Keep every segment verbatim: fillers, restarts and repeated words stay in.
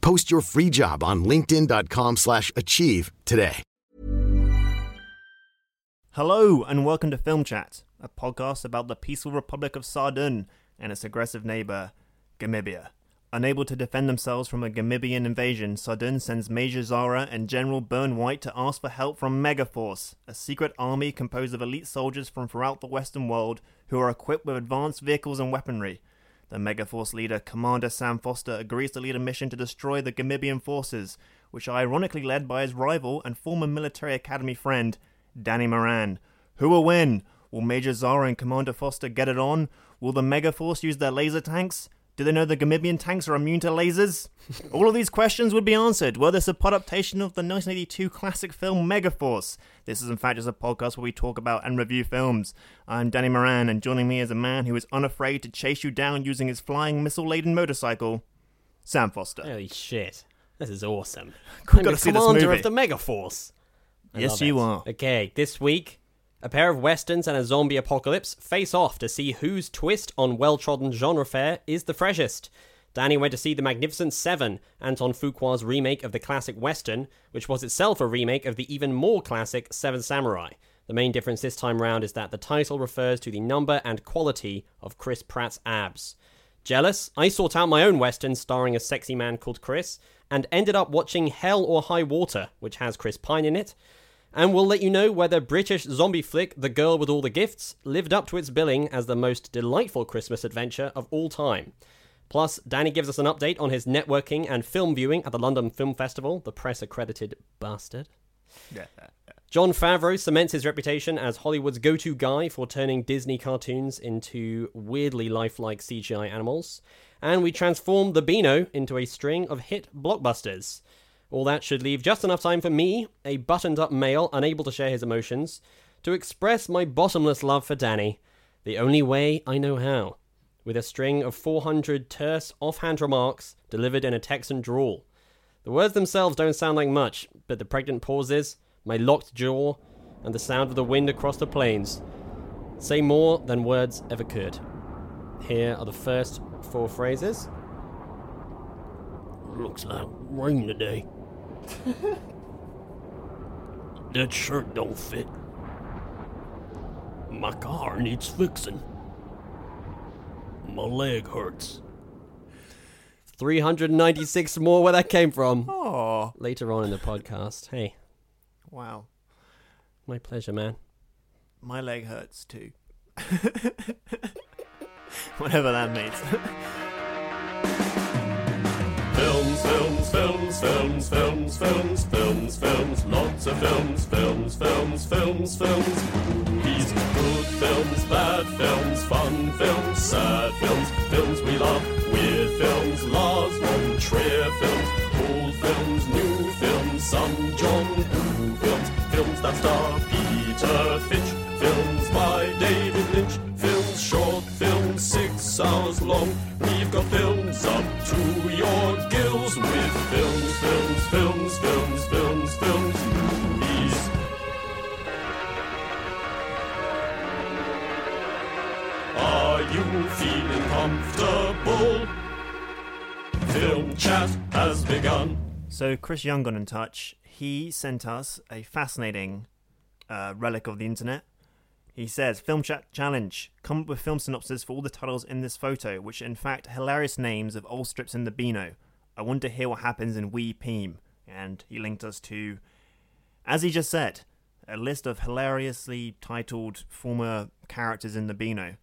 Post your free job on linkedin dot com slash achieve today. Hello and welcome to Film Chat, a podcast about the peaceful Republic of Sardun and its aggressive neighbour, Gambia. Unable to defend themselves from a Gambian invasion, Sardun sends Major Zara and General Burn White to ask for help from Megaforce, a secret army composed of elite soldiers from throughout the Western world who are equipped with advanced vehicles and weaponry. The Megaforce leader, Commander Sam Foster, agrees to lead a mission to destroy the Gambian forces, which are ironically led by his rival and former military academy friend, Danny Moran. Who will win? Will Major Zara and Commander Foster get it on? Will the Megaforce use their laser tanks? Do they know the Gambian tanks are immune to lasers? All of these questions would be answered were this a podaptation of the nineteen eighty-two classic film Megaforce. This is in fact just a podcast where we talk about and review films. I'm Danny Moran, and joining me is a man who is unafraid to chase you down using his flying missile-laden motorcycle, Sam Foster. Holy shit. This is awesome. We've got to see this movie. I'm the commander of the Megaforce. I yes, you it. are. Okay, this week, a pair of westerns and a zombie apocalypse face off to see whose twist on well-trodden genre fare is the freshest. Danny went to see The Magnificent Seven, Anton Fuqua's remake of the classic western, which was itself a remake of the even more classic Seven Samurai. The main difference this time round is that the title refers to the number and quality of Chris Pratt's abs. Jealous? I sought out my own western starring a sexy man called Chris, and ended up watching Hell or High Water, which has Chris Pine in it. And we'll let you know whether British zombie flick The Girl With All The Gifts lived up to its billing as the most delightful Christmas adventure of all time. Plus, Danny gives us an update on his networking and film viewing at the London Film Festival, the press-accredited bastard. John Favreau cements his reputation as Hollywood's go-to guy for turning Disney cartoons into weirdly lifelike C G I animals. And we transform the Beano into a string of hit blockbusters. All that should leave just enough time for me, a buttoned-up male unable to share his emotions, to express my bottomless love for Danny, the only way I know how, with a string of four hundred terse, offhand remarks delivered in a Texan drawl. The words themselves don't sound like much, but the pregnant pauses, my locked jaw, and the sound of the wind across the plains say more than words ever could. Here are the first four phrases. Looks like rain today. That shirt don't fit. My car needs fixing. My leg hurts. three hundred ninety-six more where that came from. Oh. Later on in the podcast. Hey. Wow. My pleasure, man. My leg hurts too. Whatever that means. Films, films, films, films, films, films, films, films, lots of films, films, films, films, films, movies, good films, bad films, fun films, sad films, films we love, weird films, Lars von Trier films, old films, new films, some John Woo films, films that star Peter Finch, films by David Lynch, films short, films six hours long, we've got films up to your gills with films, films, films, films, films, films, movies. Are you feeling comfortable? Film Chat has begun. So Chris Young got in touch. He sent us a fascinating uh, relic of the internet. He says, Film Chat Challenge. Come up with film synopses for all the titles in this photo, which are in fact hilarious names of old strips in the Beano. I want to hear what happens in Wee Peem. And he linked us to as he just said, a list of hilariously titled former characters in the Beano.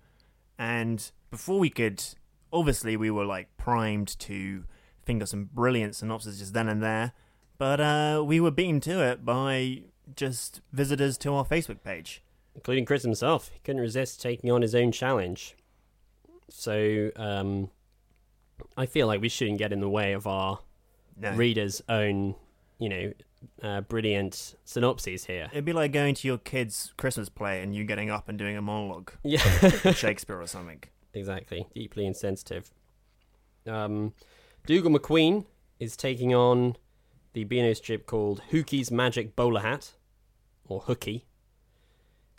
And before we could, obviously we were like primed to think of some brilliant synopses just then and there, but uh, we were beaten to it by just visitors to our Facebook page. Including Chris himself. He couldn't resist taking on his own challenge. So um, I feel like we shouldn't get in the way of our no. readers' own, you know, uh, brilliant synopses here. It'd be like going to your kid's Christmas play and you getting up and doing a monologue. Yeah. Shakespeare or something. Exactly. Deeply insensitive. Um, Dougal McQueen is taking on the Beano strip called Hooky's Magic Bowler Hat, or Hooky.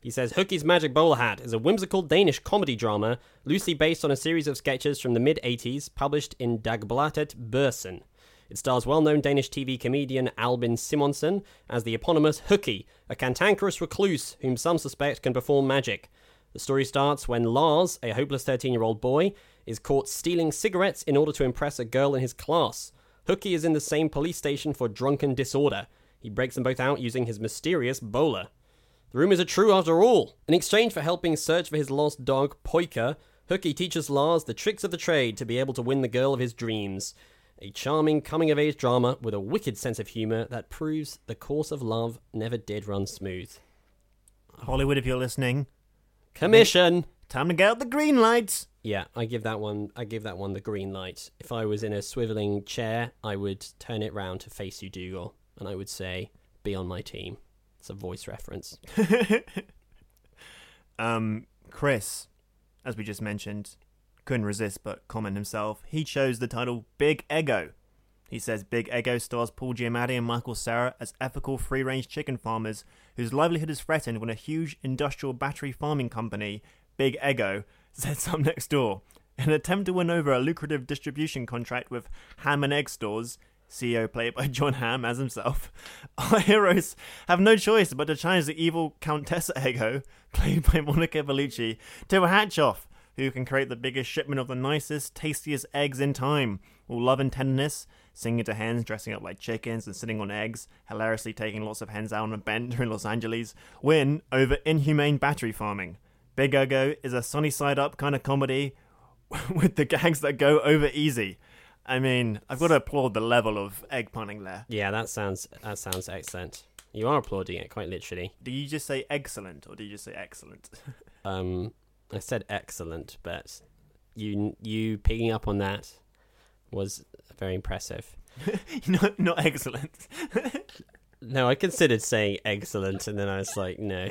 He says, Hooky's Magic Bowler Hat is a whimsical Danish comedy drama loosely based on a series of sketches from the mid-eighties published in Dagbladet Børsen. It stars well-known Danish T V comedian Albin Simonsen as the eponymous Hooky, a cantankerous recluse whom some suspect can perform magic. The story starts when Lars, a hopeless thirteen-year-old boy, is caught stealing cigarettes in order to impress a girl in his class. Hooky is in the same police station for drunken disorder. He breaks them both out using his mysterious bowler. The rumors are true after all. In exchange for helping search for his lost dog, Poika, Hooky teaches Lars the tricks of the trade to be able to win the girl of his dreams. A charming coming-of-age drama with a wicked sense of humor that proves the course of love never did run smooth. Hollywood, if you're listening. Commission! Time to get out the green lights! Yeah, I give that one I give that one the green light. If I was in a swiveling chair, I would turn it round to face you, Dougal, and I would say, be on my team. It's a voice reference. um, Chris, as we just mentioned, couldn't resist but comment himself. He chose the title Big Ego. He says Big Ego stars Paul Giamatti and Michael Cera as ethical free-range chicken farmers whose livelihood is threatened when a huge industrial battery farming company, Big Ego, sets up next door. In an attempt to win over a lucrative distribution contract with ham and egg stores, C E O played by John Hamm as himself, our heroes have no choice but to challenge the evil Countess Ego, played by Monica Bellucci, to a hatch-off, who can create the biggest shipment of the nicest, tastiest eggs in time. All love and tenderness, singing to hens, dressing up like chickens and sitting on eggs, hilariously taking lots of hens out on a bender in Los Angeles, win over inhumane battery farming. Big Ego is a sunny-side-up kind of comedy with the gags that go over easy. I mean, I've got to applaud the level of egg punning there. Yeah, that sounds that sounds excellent. You are applauding it, quite literally. Did you just say excellent, or did you just say excellent? um, I said excellent, but you you picking up on that was very impressive. not, not excellent. No, I considered saying excellent, and then I was like, no.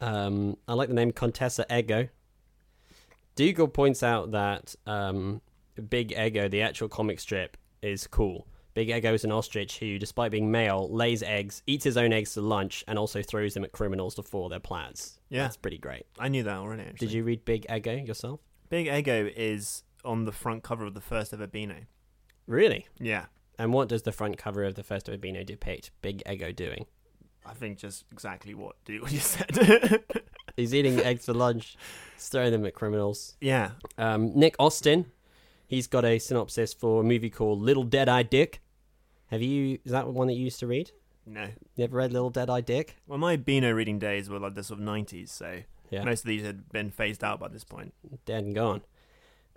um, I like the name Contessa Ego. Dougal points out that um, Big Ego, the actual comic strip, is cool. Big Ego is an ostrich who, despite being male, lays eggs, eats his own eggs for lunch, and also throws them at criminals to foil their plans. Yeah. That's pretty great. I knew that already, actually. Did you read Big Ego yourself? Big Ego is on the front cover of the first ever Beano. Really? Yeah. And what does the front cover of the first ever Beano depict Big Ego doing? I think just exactly what Dougal just said. He's eating eggs for lunch, throwing them at criminals. Yeah. Um, Nick Austin, he's got a synopsis for a movie called Little Dead Eye Dick. Have you? Is that one that you used to read? No. You ever read Little Dead Eye Dick? Well, my Beano reading days were like the sort of nineties, so yeah. Most of these had been phased out by this point. Dead and gone.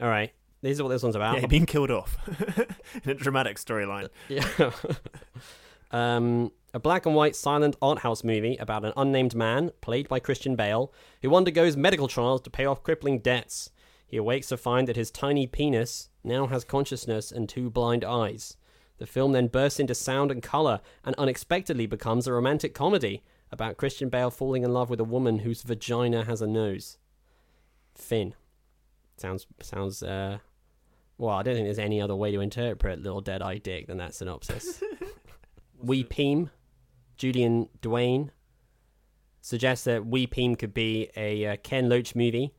All right. This is what this one's about. Yeah, being killed off. In a dramatic storyline. Yeah. um... A black and white silent art house movie about an unnamed man, played by Christian Bale, who undergoes medical trials to pay off crippling debts. He awakes to find that his tiny penis now has consciousness and two blind eyes. The film then bursts into sound and colour and unexpectedly becomes a romantic comedy about Christian Bale falling in love with a woman whose vagina has a nose. Finn. Sounds, sounds, uh... Well, I don't think there's any other way to interpret Little Dead Eye Dick than that synopsis. Wee Peem. Julian Duane suggests that Wee Peem could be a uh, Ken Loach movie,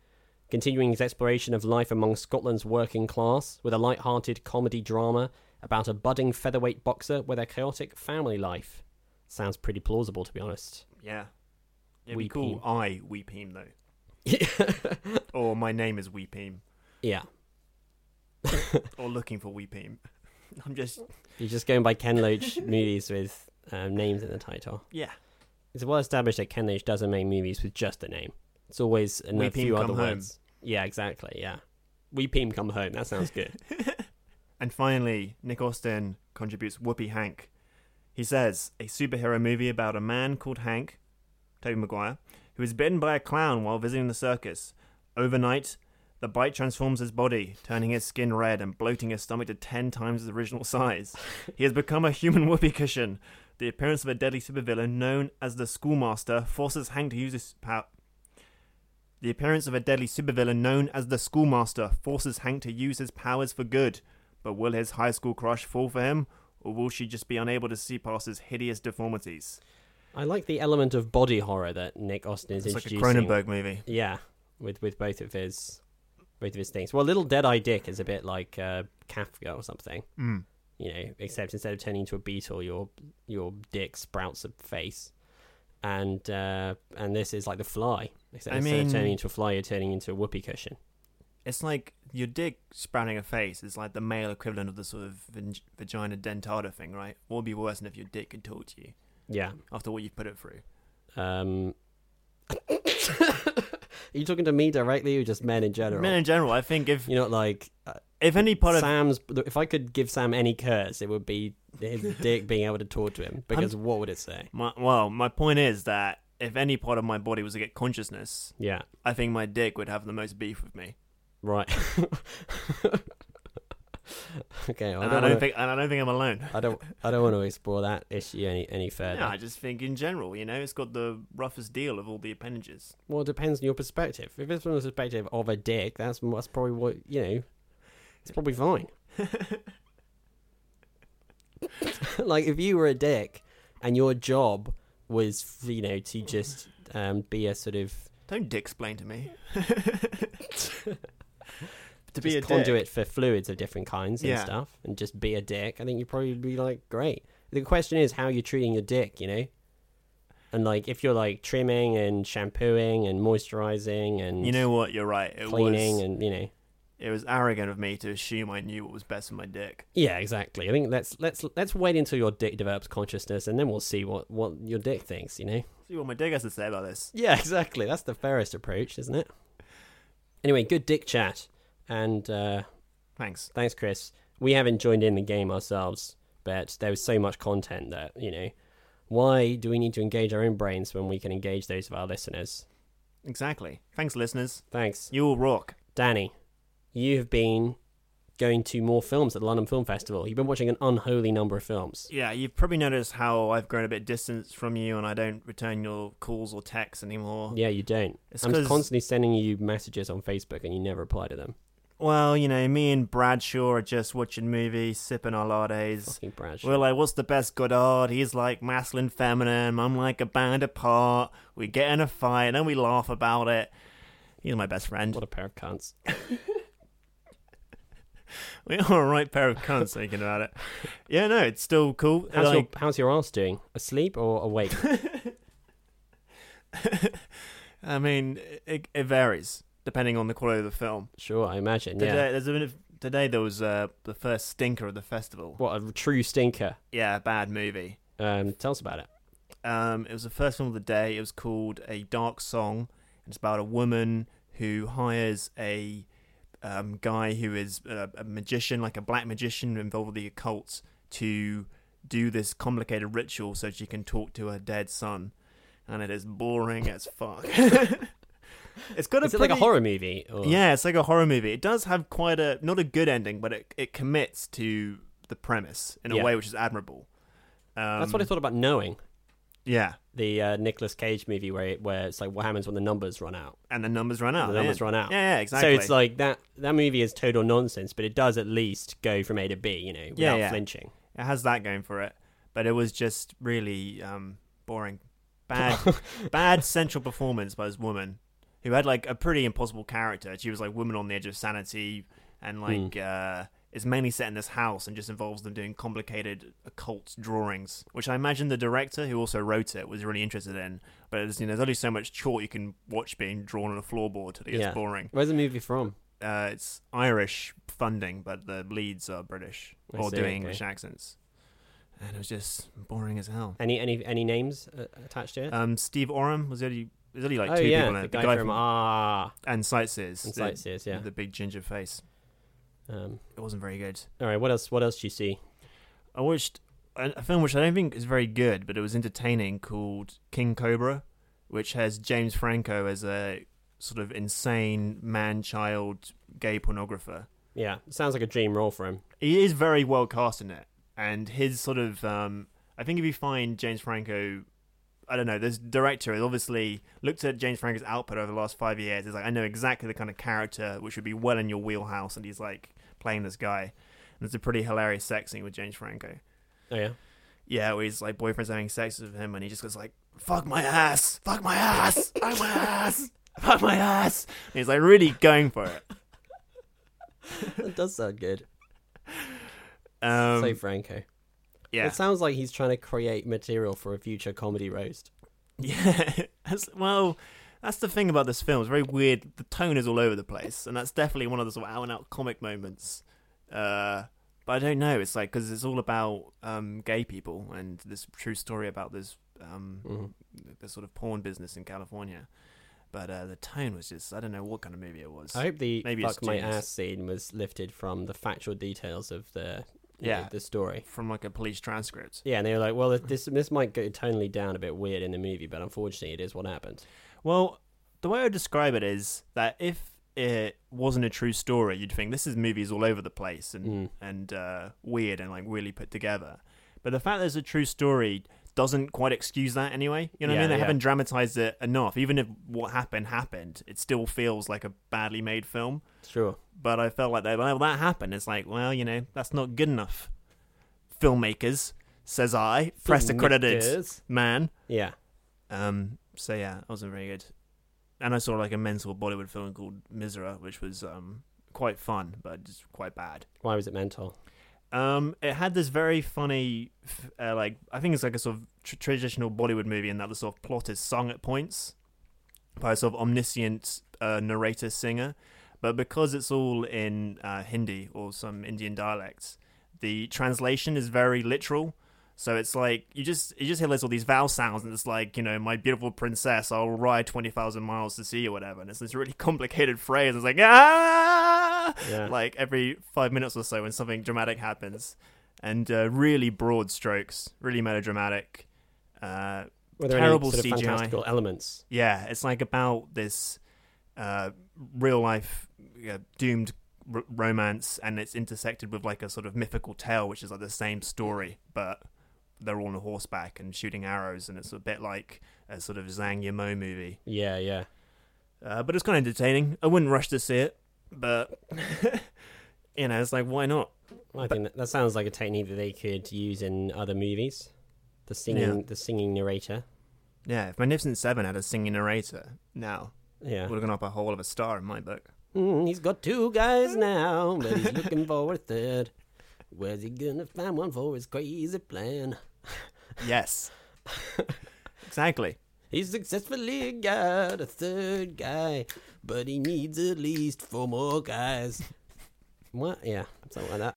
continuing his exploration of life among Scotland's working class with a light-hearted comedy drama about a budding featherweight boxer with a chaotic family life. Sounds pretty plausible, to be honest. Yeah. It'd Wee be cool. Peem. I Wee Peem, though. Or my name is Wee Peem. Yeah. Or looking for Wee Peem. I'm just... You're just going by Ken Loach movies with... um, names in the title. Yeah. It's well established that Ken Loach doesn't make movies with just a name. It's always a few other words. Yeah, exactly, yeah. Wee Peem Come Home. That sounds good. And finally, Nick Austin contributes Whoopee Hank. He says, a superhero movie about a man called Hank, Tobey Maguire, who is bitten by a clown while visiting the circus. Overnight, the bite transforms his body, turning his skin red and bloating his stomach to ten times his original size. He has become a human whoopee cushion. The appearance of a deadly supervillain known as the Schoolmaster forces Hank to use his power... The appearance of a deadly supervillain known as the Schoolmaster forces Hank to use his powers for good. But will his high school crush fall for him, or will she just be unable to see past his hideous deformities? I like the element of body horror that Nick Austin is it's introducing. It's like a Cronenberg movie. Yeah, with with both of his both of his things. Well, Little Dead Eye Dick is a bit like uh, Kafka or something. Mm. You know, except instead of turning into a beetle, your your dick sprouts a face. And uh, and this is like The Fly. Except I instead mean, of turning into a fly, you're turning into a whoopee cushion. It's like your dick sprouting a face is like the male equivalent of the sort of ving- vagina dentata thing, right? What would be worse than if your dick could talk to you? Yeah. After what you've put it through. Um, Are you talking to me directly or just men in general? Men in general. I think if... You know, like... Uh, if any part Sam's, of... If I could give Sam any curse, it would be his dick being able to talk to him. Because I'm, what would it say? My, well, my point is that if any part of my body was to get consciousness, yeah, I think my dick would have the most beef with me. Right. Okay. Well, and I don't, I don't wanna, think and I don't think I'm alone. I don't I don't want to explore that issue any any further. No, I just think in general, you know, it's got the roughest deal of all the appendages. Well, it depends on your perspective. If it's from the perspective of a dick, that's that's probably what you know. It's probably fine. Like if you were a dick and your job was, you know, to just um, be a sort of... Don't dick-splain to me. To be just a conduit dick. For fluids of different kinds and yeah. stuff, and just be a dick. I think you'd probably be like, great. The question is how you're treating your dick, you know? And like, if you're like trimming and shampooing and moisturizing and... You know what? You're right. It cleaning was... and, you know... It was arrogant of me to assume I knew what was best for my dick. Yeah, exactly. I think let's let's let's wait until your dick develops consciousness, and then we'll see what, what your dick thinks. You know, see what my dick has to say about this. Yeah, exactly. That's the fairest approach, isn't it? Anyway, good dick chat, and uh, thanks, thanks, Chris. We haven't joined in the game ourselves, but there was so much content that you know, why do we need to engage our own brains when we can engage those of our listeners? Exactly. Thanks, listeners. Thanks. You all rock, Danny. You have been going to more films at the London Film Festival. You've been watching an unholy number of films. Yeah, you've probably noticed how I've grown a bit distanced from you and I don't return your calls or texts anymore. Yeah, you don't. It's I'm constantly sending you messages on Facebook and you never reply to them. Well, you know, me and Bradshaw are just watching movies, sipping our lattes. Fucking Bradshaw. We're like, what's the best Godard? He's like masculine feminine. I'm like a band apart. We get in a fight and then we laugh about it. He's my best friend. What a pair of cunts. We are a right pair of cunts thinking about it. Yeah, no, it's still cool. How's, like, your, how's your ass doing? Asleep or awake? I mean, it, it varies depending on the quality of the film. Sure, I imagine. Today, yeah. There's a bit of, today there was uh, the first stinker of the festival. What, a true stinker? Yeah, a bad movie. Um, tell us about it. Um, it was the first film of the day. It was called A Dark Song. It's about a woman who hires a... Um, guy who is a, a magician, like a black magician involved with the occult, to do this complicated ritual so she can talk to her dead son, and it is boring as fuck. It's got a is it pretty... like a horror movie? Or... Yeah, it's like a horror movie. It does have quite a not a good ending, but it it commits to the premise in a yeah. way which is admirable. Um, That's what I thought about Knowing. Yeah, the uh, Nicolas Cage movie where it, where it's like what happens when the numbers run out, and the numbers run out, and the numbers yeah. run out. Yeah, yeah, exactly. So it's like that. That movie is total nonsense, but it does at least go from A to B, you know, without yeah, yeah. flinching. It has that going for it, but it was just really um, boring, bad, bad central performance by this woman who had like a pretty impossible character. She was like woman on the edge of sanity, and like. Mm. Uh, It's mainly set in this house and just involves them doing complicated occult drawings, which I imagine the director, who also wrote it, was really interested in. But it was, you know, there's only so much chalk you can watch being drawn on a floorboard that it gets yeah. boring. Where's the movie from? Uh, it's Irish funding, but the leads are British I or see, doing okay. English accents. and it was just boring as hell. Any any any names uh, attached to it? Um, Steve Oram was only was only like oh, two yeah, people in it. The guy, the guy from, from Ah and Sightseers, and Sightseers, the, yeah, the big ginger face. Um, it wasn't very good. All right, what else? What else do you see? I watched a, a film which I don't think is very good, but it was entertaining, called King Cobra, which has James Franco as a sort of insane man-child gay pornographer. Yeah, sounds like a dream role for him. He is very well cast in it, and his sort of um, I think if you find James Franco, I don't know, this director has obviously looked at James Franco's output over the last five years. He's like, I know exactly the kind of character which would be well in your wheelhouse, and he's like playing this guy. And there's a pretty hilarious sex scene with James Franco. Oh yeah, yeah, where he's like boyfriend's having sex with him, and he just goes like, "Fuck my ass, fuck my ass, fuck my ass, fuck my ass." And he's like really going for it. That does sound good. Um, so Franco. Yeah. It sounds like he's trying to create material for a future comedy roast. Yeah. That's, well, that's the thing about this film. It's very weird. The tone is all over the place. And that's definitely one of the sort of out-and-out comic moments. Uh, but I don't know. It's like, because it's all about um, gay people and this true story about this, um, mm-hmm. this sort of porn business in California. But uh, the tone was just, I don't know what kind of movie it was. I hope the Maybe fuck my ass scene was lifted from the factual details of the... Yeah, know, the story from like a police transcript. Yeah, and they were like, "Well, this this might go tonally down a bit weird in the movie, but unfortunately, it is what happened." Well, the way I would describe it is that if it wasn't a true story, you'd think this is movies all over the place and mm. and uh, weird and like really put together. But the fact that it's a true story doesn't quite excuse that anyway. You know what yeah, I mean? They yeah. haven't dramatized it enough. Even if what happened happened, it still feels like a badly made film. Sure. But I felt like that, well, that happened. It's like, well, you know, that's not good enough. Filmmakers, says I. Press accredited, man. Yeah. Um. So, yeah, that wasn't very good. And I saw like a mental Bollywood film called Misera, which was um quite fun, but just quite bad. Why was it mental? Um, it had this very funny, uh, like I think it's like a sort of tr- traditional Bollywood movie, and that the sort of plot is sung at points by a sort of omniscient uh, narrator singer, but because it's all in uh, Hindi or some Indian dialects, the translation is very literal. So it's like you just you just hear all these vowel sounds, and it's like, you know, my beautiful princess, I'll ride twenty thousand miles to see you, or whatever. And it's this really complicated phrase. It's like ah. Yeah. Like every five minutes or so when something dramatic happens, and uh, really broad strokes, really melodramatic, uh, Were there terrible any sort of C G I fantastical elements. Yeah, it's like about this uh, real life uh, doomed r- romance, and it's intersected with like a sort of mythical tale, which is like the same story, but they're all on a horseback and shooting arrows, and it's a bit like a sort of Zhang Yimou movie. Yeah, yeah. Uh, but it's kind of entertaining. I wouldn't rush to see it. But, you know, it's like, why not? Well, I but, think that, that sounds like a technique that they could use in other movies. The singing yeah. the singing narrator. Yeah, if Magnificent Seven had a singing narrator now, yeah. would have gone up a whole of a star in my book. Mm, he's got two guys now, but he's looking for a third. Where's he going to find one for his crazy plan? Yes. Exactly. He successfully got a third guy, but he needs at least four more guys. What? Yeah, something like that.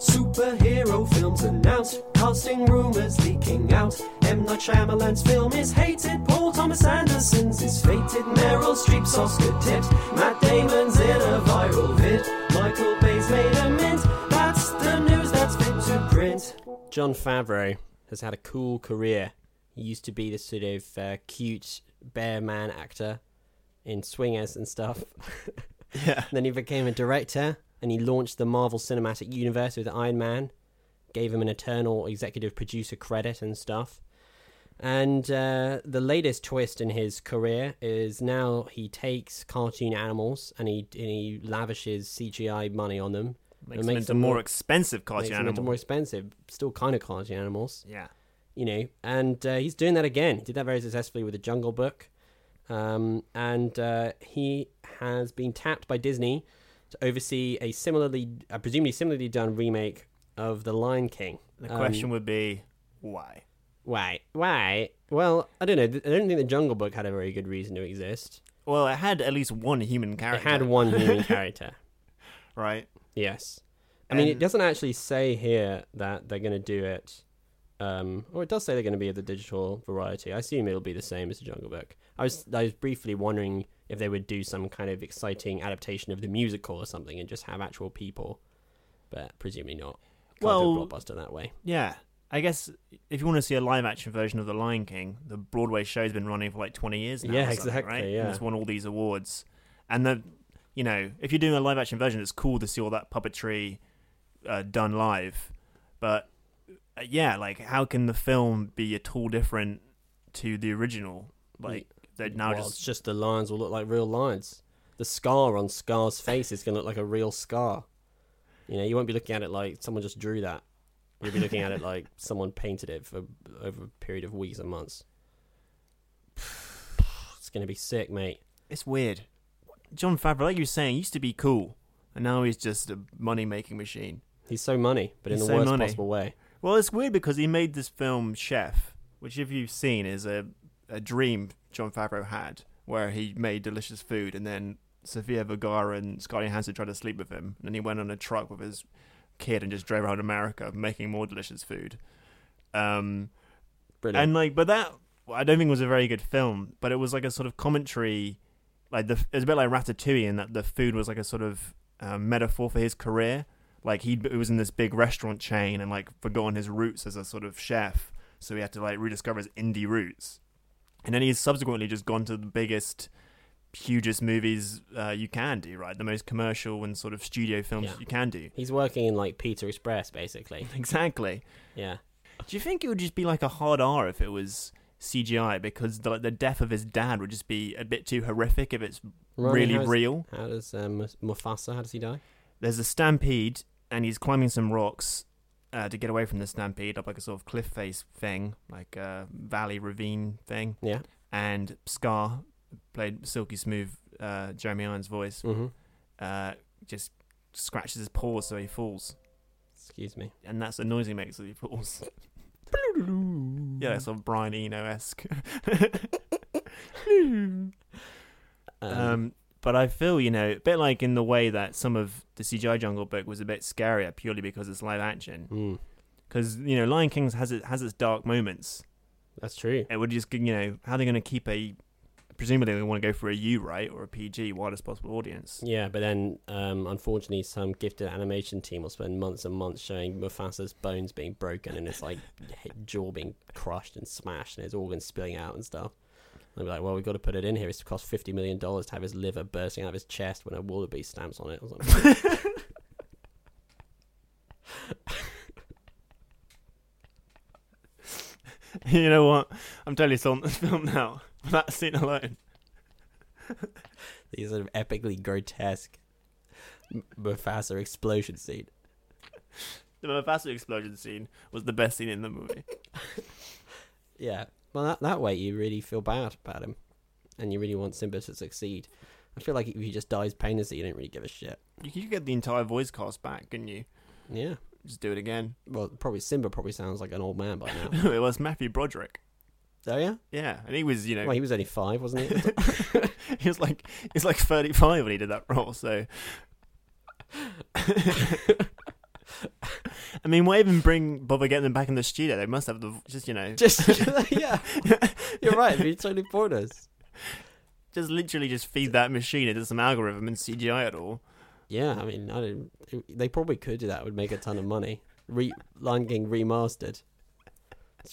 Superhero films announced, casting rumors leaking out. M. Night Shyamalan's film is hated, Paul Thomas Anderson's is fated, Meryl Streep's Oscar tipped, Matt Damon's in a viral vid, Michael Bay's made a mint. That's the news that's fit to print. John Favreau has had a cool career. He used to be this sort of uh, cute bear man actor in Swingers and stuff. Yeah. Then he became a director, and he launched the Marvel Cinematic Universe with Iron Man. Gave him an eternal executive producer credit and stuff. And uh, the latest twist in his career is now he takes cartoon animals and he and he lavishes C G I money on them. Makes, them, makes them into more, more expensive cartoon animals. Into more expensive, still kind of cartoon animals. Yeah. You know, and uh, he's doing that again. He did that very successfully with the Jungle Book. Um, and uh, he has been tapped by Disney to oversee a similarly, uh, presumably similarly done remake of The Lion King. The um, question would be, why? Why? Why? Well, I don't know. I don't think the Jungle Book had a very good reason to exist. Well, it had at least one human character. It had one human character. Right. Yes. I and... mean, it doesn't actually say here that they're going to do it Um, or it does say they're going to be of the digital variety. I assume it'll be the same as the Jungle Book. I was I was briefly wondering if they would do some kind of exciting adaptation of the musical or something and just have actual people, but presumably not. Can't well, do a blockbuster that way. Yeah, I guess if you want to see a live-action version of The Lion King, the Broadway show's been running for like twenty years now. Yeah, exactly. Right? Yeah, and it's won all these awards, and the you know if you're doing a live-action version, it's cool to see all that puppetry uh, done live, but. Yeah, like how can the film be at all different to the original? Like they're now well, just it's just the lions will look like real lions. The scar on Scar's face is going to look like a real scar. You know, you won't be looking at it like someone just drew that. You'll be looking at it like someone painted it for over a period of weeks and months. It's going to be sick, mate. It's weird. John Favreau, like you were saying, used to be cool, and now he's just a money-making machine. He's so money, but he's in the so worst money. possible way. Well, it's weird because he made this film, Chef, which if you've seen is a, a dream John Favreau had, where he made delicious food and then Sofia Vergara and Scarlett Johansson tried to sleep with him. And then he went on a truck with his kid and just drove around America making more delicious food. Um, Brilliant. And like, but that, I don't think it was a very good film, but it was like a sort of commentary, like the, it was a bit like Ratatouille in that the food was like a sort of uh, metaphor for his career. Like, he was in this big restaurant chain and, like, forgotten his roots as a sort of chef. So he had to, like, rediscover his indie roots. And then he's subsequently just gone to the biggest, hugest movies uh, you can do, right? The most commercial and sort of studio films yeah. you can do. He's working in, like, Pizza Express, basically. Exactly. Yeah. Do you think it would just be, like, a hard R if it was C G I? Because the, like, the death of his dad would just be a bit too horrific if it's Ronnie, really how's, real. How does um, Mufasa, how does he die? There's a stampede, and he's climbing some rocks uh, to get away from the stampede up like a sort of cliff face thing, like a valley ravine thing. Yeah. And Scar, played silky smooth uh, Jeremy Irons' voice, mm-hmm. uh, just scratches his paws so he falls. Excuse me. And that's the noise he makes as he falls. Yeah, that's sort of Brian Eno-esque. um... um But I feel, you know, a bit like in the way that some of the C G I Jungle Book was a bit scarier purely because it's live action. Because, mm. you know, Lion King has it, has its dark moments. That's true. It would just, you know, how are they going to keep a... Presumably they want to go for a U, right? Or a P G, widest possible audience. Yeah, but then, um, unfortunately, some gifted animation team will spend months and months showing Mufasa's bones being broken and it's like jaw being crushed and smashed and his organs spilling out and stuff. They'll be like, well, we've got to put it in here. It's cost fifty million dollars to have his liver bursting out of his chest when a wildebeest stamps on it or something. You know what? I'm totally sold on this film now. That scene alone. The sort of epically grotesque Mufasa explosion scene. The Mufasa explosion scene was the best scene in the movie. Yeah. Well, that, that way you really feel bad about him and you really want Simba to succeed. I feel like if he just dies painlessly, you don't really give a shit. You could get the entire voice cast back, couldn't you? Yeah. Just do it again. Well, probably Simba probably sounds like an old man by now. It was Matthew Broderick. Oh, yeah? Yeah. And he was, you know... Well, he was only five, wasn't he? he was like he was like thirty-five when he did that role, so... I mean, why even bring Bob and get them back in the studio? They must have the just you know, just yeah. You're right. They totally bored us. Just literally just feed that machine into some algorithm and C G I it all. Yeah, I mean, I don't. They probably could do that. It would make a ton of money. Re- Lion King remastered. It's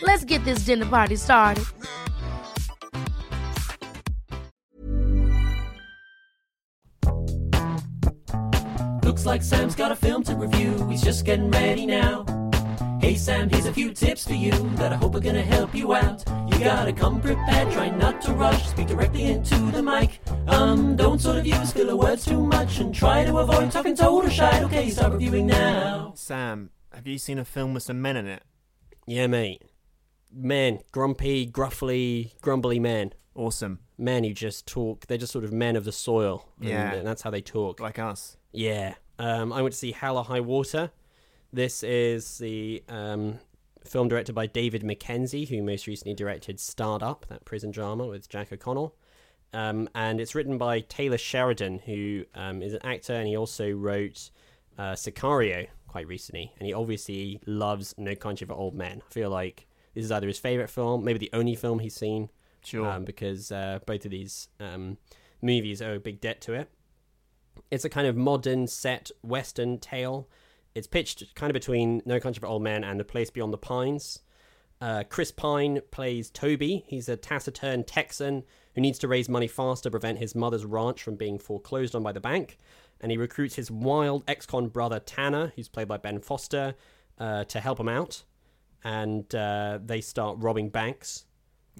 Let's get this dinner party started. Looks like Sam's got a film to review, he's just getting ready now. Hey Sam, here's a few tips for you that I hope are gonna help you out. You gotta come prepared, try not to rush, speak directly into the mic. Um, don't sort of use filler words too much and try to avoid talking total shite. Okay, start reviewing now. Sam, have you seen a film with some men in it? Yeah, mate. Man, grumpy, gruffly, grumbly man. Awesome. Man who just talk. They're just sort of men of the soil. Yeah. And, and that's how they talk. Like us. Yeah. Um, I went to see Hell or High Water. This is the um, film directed by David Mackenzie, who most recently directed Starred Up, that prison drama with Jack O'Connell. Um, and it's written by Taylor Sheridan, who um, is an actor, and he also wrote uh, Sicario quite recently. And he obviously loves No Country for Old Men. I feel like this is either his favourite film, maybe the only film he's seen. Sure. Um, because uh, both of these um, movies owe a big debt to it. It's a kind of modern set Western tale. It's pitched kind of between No Country for Old Men and The Place Beyond the Pines. Uh, Chris Pine plays Toby. He's a taciturn Texan who needs to raise money fast to prevent his mother's ranch from being foreclosed on by the bank. And he recruits his wild ex-con brother Tanner, who's played by Ben Foster, uh, to help him out. And uh, they start robbing banks.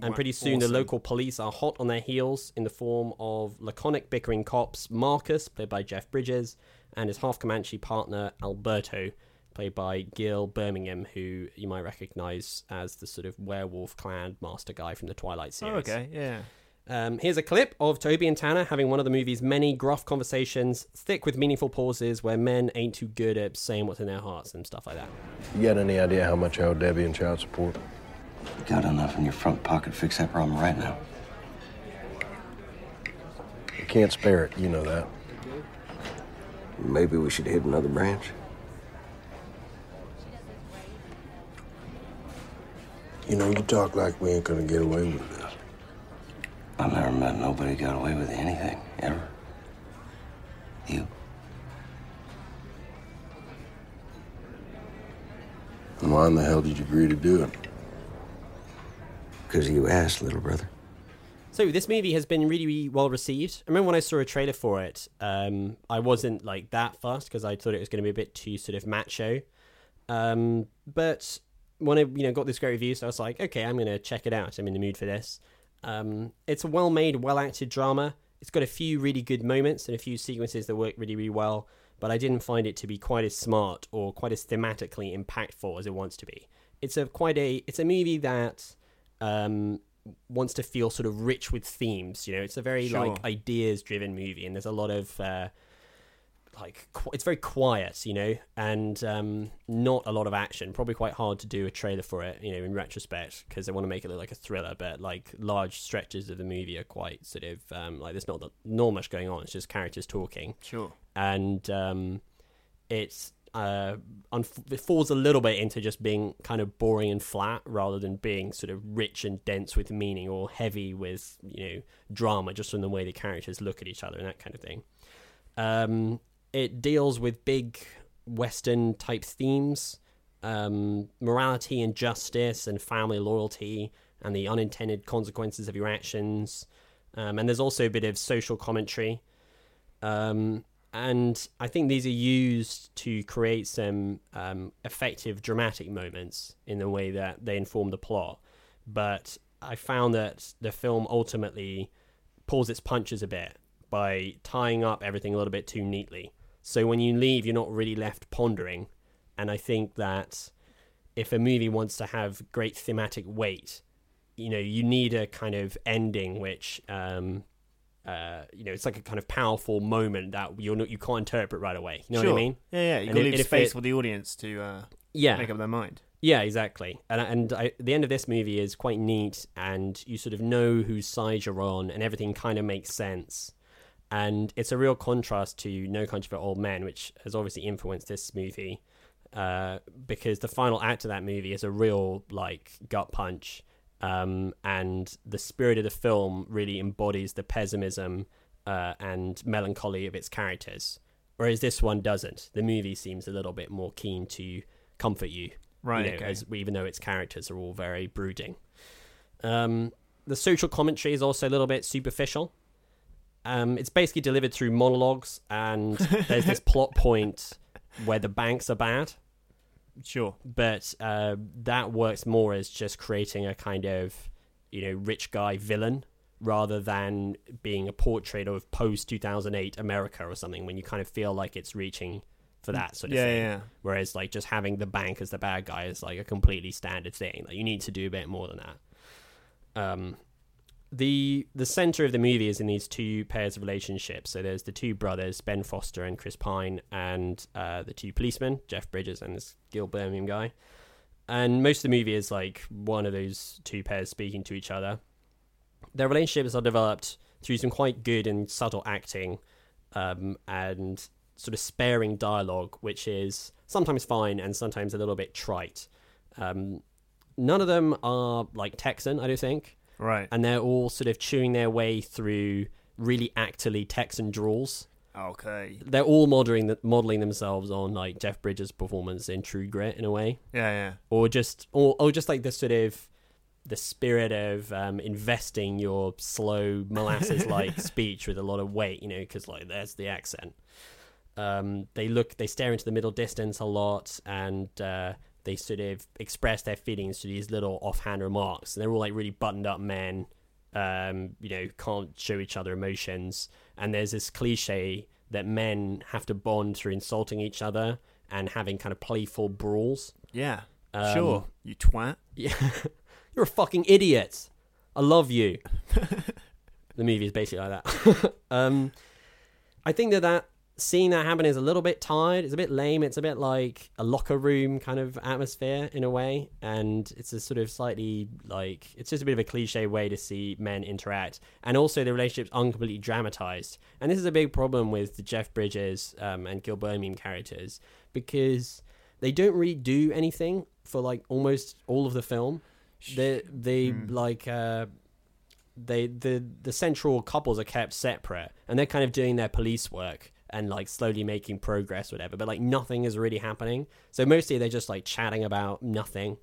And wow, pretty soon awesome. The local police are hot on their heels in the form of laconic bickering cops Marcus, played by Jeff Bridges, and his half-Comanche partner Alberto, played by Gil Birmingham, who you might recognize as the sort of werewolf clan master guy from the Twilight series. Oh, okay, yeah. Um, here's a clip of Toby and Tanner having one of the movie's many gruff conversations, thick with meaningful pauses where men ain't too good at saying what's in their hearts and stuff like that. You got any idea how much I owe Debbie in child support? Got enough in your front pocket. Fix that problem right now. You can't spare it. You know that. Maybe we should hit another branch. You know, you talk like we ain't gonna get away with this. I've never met nobody got away with anything, ever. You. And why in the hell did you agree to do it? Because you asked, little brother. So this movie has been really, really well received. I remember when I saw a trailer for it, um, I wasn't like that fussed because I thought it was going to be a bit too sort of macho. Um, but when I you know got this great review, so I was like, okay, I'm going to check it out. I'm in the mood for this. Um, it's a well-made, well-acted drama. It's got a few really good moments and a few sequences that work really, really well. But I didn't find it to be quite as smart or quite as thematically impactful as it wants to be. It's a quite a it's a movie that. Um, wants to feel sort of rich with themes, you know. It's a very sure. like ideas-driven movie, and there's a lot of uh, like qu- it's very quiet, you know, and um, not a lot of action. Probably quite hard to do a trailer for it, you know, in retrospect, because they want to make it look like a thriller. But like large stretches of the movie are quite sort of um, like there's not the, not much going on. It's just characters talking. Sure. And um, it's. Uh, unf- it falls a little bit into just being kind of boring and flat rather than being sort of rich and dense with meaning or heavy with, you know, drama, just from the way the characters look at each other and that kind of thing. Um, it deals with big Western type themes, um, morality and justice and family loyalty and the unintended consequences of your actions. Um, and there's also a bit of social commentary. Um, And I think these are used to create some um, effective dramatic moments in the way that they inform the plot. But I found that the film ultimately pulls its punches a bit by tying up everything a little bit too neatly. So when you leave, you're not really left pondering. And I think that if a movie wants to have great thematic weight, you know, you need a kind of ending which... Um, Uh, you know, it's like a kind of powerful moment that you're not, you can't interpret right away. You know sure. what I mean? Yeah, yeah. You got to leave space it, for the audience to uh, yeah. make up their mind. Yeah, exactly. And and I, the end of this movie is quite neat, and you sort of know whose side you're on, and everything kind of makes sense. And it's a real contrast to No Country for Old Men, which has obviously influenced this movie, uh, because the final act of that movie is a real like gut punch. Um, and the spirit of the film really embodies the pessimism uh, and melancholy of its characters, whereas this one doesn't. The movie seems a little bit more keen to comfort you, right? You know, okay. as, even though its characters are all very brooding. Um, the social commentary is also a little bit superficial. Um, it's basically delivered through monologues, and there's this plot point where the banks are bad. Sure. But uh, that works more as just creating a kind of, you know, rich guy villain rather than being a portrait of post two thousand eight America or something, when you kind of feel like it's reaching for that sort of yeah, thing. Yeah. Whereas like just having the bank as the bad guy is like a completely standard thing. Like you need to do a bit more than that. Um, the the center of the movie is in these two pairs of relationships. So there's the two brothers, Ben Foster and Chris Pine, and uh, the two policemen, Jeff Bridges and this Gil Birmingham guy. And most of the movie is like one of those two pairs speaking to each other. Their relationships are developed through some quite good and subtle acting, um, and sort of sparing dialogue, which is sometimes fine and sometimes a little bit trite. Um, none of them are like Texan, I don't think. Right. And they're all sort of chewing their way through really actorly Texan drawls. Okay. They're all modeling the, modeling themselves on like Jeff Bridges' performance in True Grit in a way. Yeah, yeah. Or just or, or just like the sort of the spirit of um, investing your slow molasses-like speech with a lot of weight, you know, because like there's the accent. Um, they look, they stare into the middle distance a lot, and uh, they sort of express their feelings through these little offhand remarks. And they're all like really buttoned-up men. Um, you know, can't show each other emotions. And there's this cliche that men have to bond through insulting each other and having kind of playful brawls. Yeah, um, sure. You twat. Yeah, you're a fucking idiot. I love you. The movie is basically like that. um, I think that that seeing that happen is a little bit tired. It's a bit lame. It's a bit like a locker room kind of atmosphere in a way. And it's a sort of slightly like, it's just a bit of a cliche way to see men interact. And also the relationship's uncompletely dramatized. And this is a big problem with the Jeff Bridges um, and Gil Birmingham characters, because they don't really do anything for like almost all of the film. They, they mm. like, uh, they, the, the central couples are kept separate and they're kind of doing their police work and like slowly making progress, whatever, but like nothing is really happening. So mostly they're just like chatting about nothing,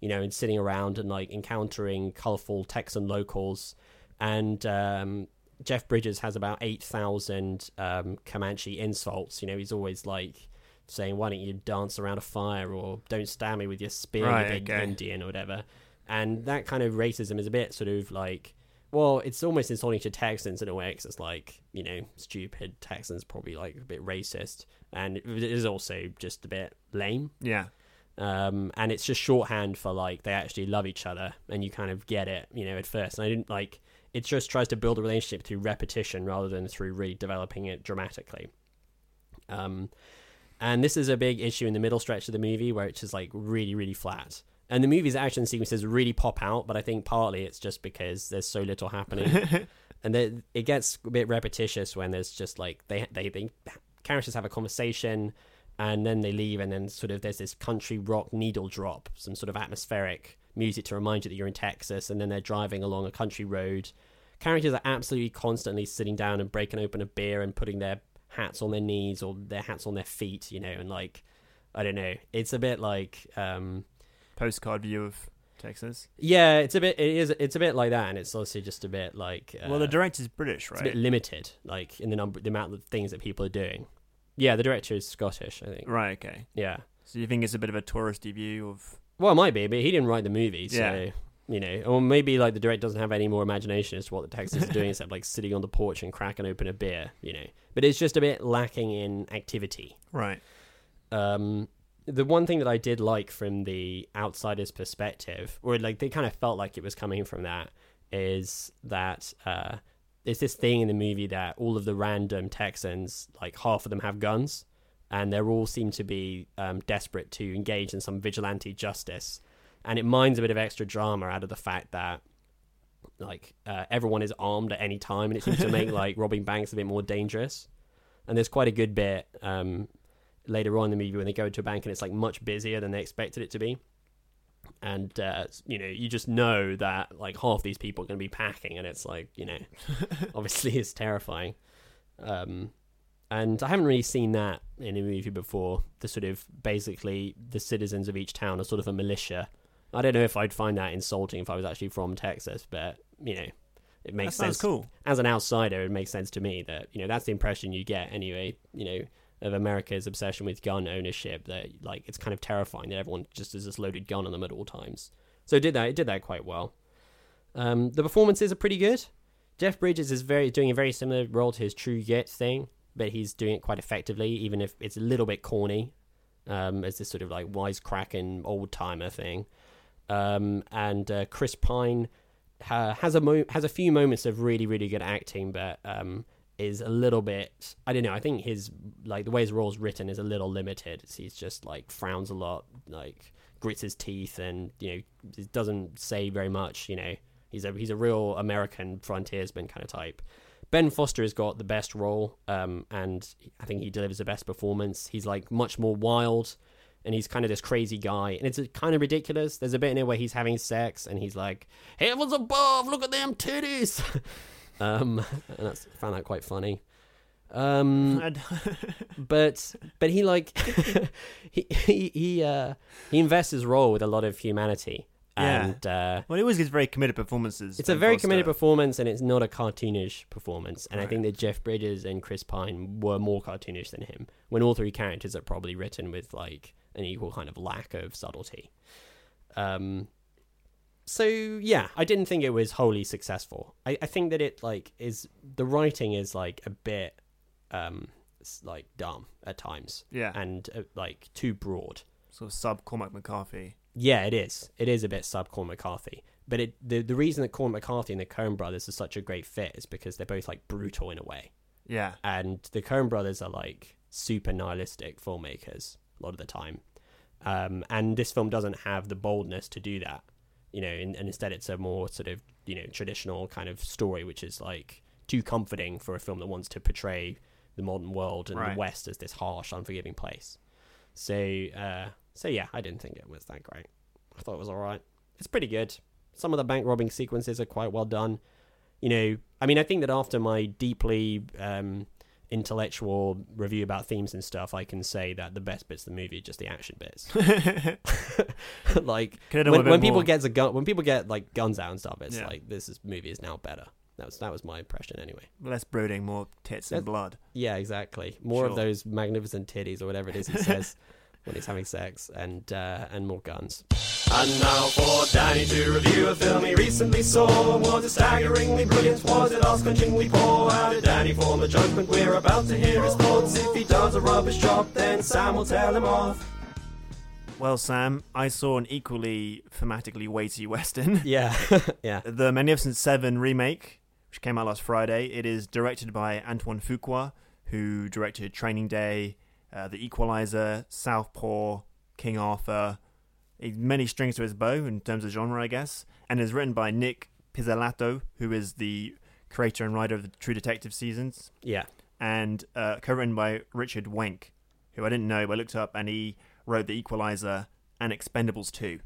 you know, and sitting around and like encountering colorful Texan locals. And um, Jeff Bridges has about eight thousand um, Comanche insults. You know, he's always like saying, why don't you dance around a fire, or don't stab me with your spear, right, you big okay. Indian, or whatever. And that kind of racism is a bit sort of like, well, it's almost insulting to Texans in a way, because it's like, you know, stupid Texans, probably like a bit racist, and it is also just a bit lame. Yeah. Um, and it's just shorthand for like they actually love each other, and you kind of get it, you know, at first. And I didn't like it. Just tries to build a relationship through repetition rather than through really developing it dramatically. Um, and this is a big issue in the middle stretch of the movie, where it's just like really, really flat. And the movie's action sequences really pop out, but I think partly it's just because there's so little happening. And then it gets a bit repetitious when there's just like, they, they, they characters have a conversation, and then they leave, and then sort of there's this country rock needle drop, some sort of atmospheric music to remind you that you're in Texas, and then they're driving along a country road. Characters are absolutely constantly sitting down and breaking open a beer and putting their hats on their knees or their hats on their feet, you know, and like, I don't know. It's a bit like... Um, postcard view of Texas. Yeah, it's a bit it is it's a bit like that, and it's also just a bit like uh, well, the director's British, right? It's a bit limited, like in the number the amount of things that people are doing. Yeah, the director is Scottish, I think. Right, okay. Yeah. So you think it's a bit of a touristy view of well, it might be, but he didn't write the movie, so yeah. You know, or maybe like the director doesn't have any more imagination as to what the Texans are doing except like sitting on the porch and cracking open a beer, you know. But it's just a bit lacking in activity. Right. Um The one thing that I did like from the outsider's perspective, or like they kind of felt like it was coming from that, is that uh, there's this thing in the movie that all of the random Texans, like half of them have guns, and they all seem to be um, desperate to engage in some vigilante justice. And it mines a bit of extra drama out of the fact that like uh, everyone is armed at any time, and it seems to make like robbing banks a bit more dangerous. And there's quite a good bit... Um, later on in the movie when they go to a bank and it's like much busier than they expected it to be, and uh you know you just know that like half these people are going to be packing, and it's like, you know, obviously it's terrifying. Um and I haven't really seen that in a movie before. The sort of basically the citizens of each town are sort of a militia. I don't know if I'd find that insulting if I was actually from Texas, but you know, it makes sense. Cool. As an outsider, it makes sense to me that, you know, that's the impression you get anyway, you know, of America's obsession with gun ownership, that like it's kind of terrifying that everyone just has this loaded gun on them at all times. So it did that it did that quite well. Um the performances are pretty good. Jeff Bridges is very doing a very similar role to his True Grit thing, but he's doing it quite effectively, even if it's a little bit corny, um, as this sort of like wisecracking old timer thing. Um, and uh, Chris Pine ha- has a mo- has a few moments of really really good acting, but um, is a little bit, I don't know. I think his like the way his role's written is a little limited. He's just like frowns a lot, like grits his teeth, and you know doesn't say very much. You know, he's a he's a real American frontiersman kind of type. Ben Foster has got the best role, um, and I think he delivers the best performance. He's like much more wild, and he's kind of this crazy guy, and it's kind of ridiculous. There's a bit in it where he's having sex, and he's like, "Heavens above, look at them titties!" um, and that's, I found that quite funny. Um, but but he like he he he, uh, he invests his role with a lot of humanity. Yeah. And, uh, well, it always gives very committed performances. It's a very Foster. committed performance, and it's not a cartoonish performance. And right. I think that Jeff Bridges and Chris Pine were more cartoonish than him, when all three characters are probably written with like an equal kind of lack of subtlety. Um, so yeah, I didn't think it was wholly successful. I, I think that it like is the writing is like a bit um like dumb at times. Yeah, and uh, like too broad. Sort of sub Cormac McCarthy. Yeah, it is. It is a bit sub-Cormac McCarthy. But it, the the reason that Cormac McCarthy and the Coen brothers are such a great fit is because they're both, like, brutal in a way. Yeah. And the Coen brothers are, like, super nihilistic filmmakers a lot of the time. Um, and this film doesn't have the boldness to do that. You know, and, and instead it's a more sort of, you know, traditional kind of story, which is, like, too comforting for a film that wants to portray the modern world and right. the West as this harsh, unforgiving place. So, uh... So, yeah, I didn't think it was that great. I thought it was all right. It's pretty good. Some of the bank robbing sequences are quite well done. You know, I mean, I think that after my deeply um, intellectual review about themes and stuff, I can say that the best bits of the movie are just the action bits. Like, when, when people get a gun, when people get, like, guns out and stuff, it's yeah. like, this is, movie is now better. That was, that was my impression anyway. Less brooding, more tits That's, and blood. Yeah, exactly. More sure. of those magnificent titties or whatever it is he says. When he's having sex, and uh, and more guns. And now for Danny to review a film he recently saw. Was it staggeringly brilliant? Was it ass-clenchingly poor? How did Danny form the judgment? We're about to hear his thoughts. If he does a rubbish job, then Sam will tell him off. Well, Sam, I saw an equally thematically weighty Western. Yeah, yeah. The Magnificent Seven remake, which came out last Friday. It is directed by Antoine Fuqua, who directed Training Day, Uh, The Equalizer, Southpaw, King Arthur. Many strings to his bow in terms of genre, I guess. And is written by Nick Pizzolatto, who is the creator and writer of the True Detective seasons. Yeah. And uh, co-written by Richard Wenk, who I didn't know, but I looked up, and he wrote The Equalizer and Expendables two.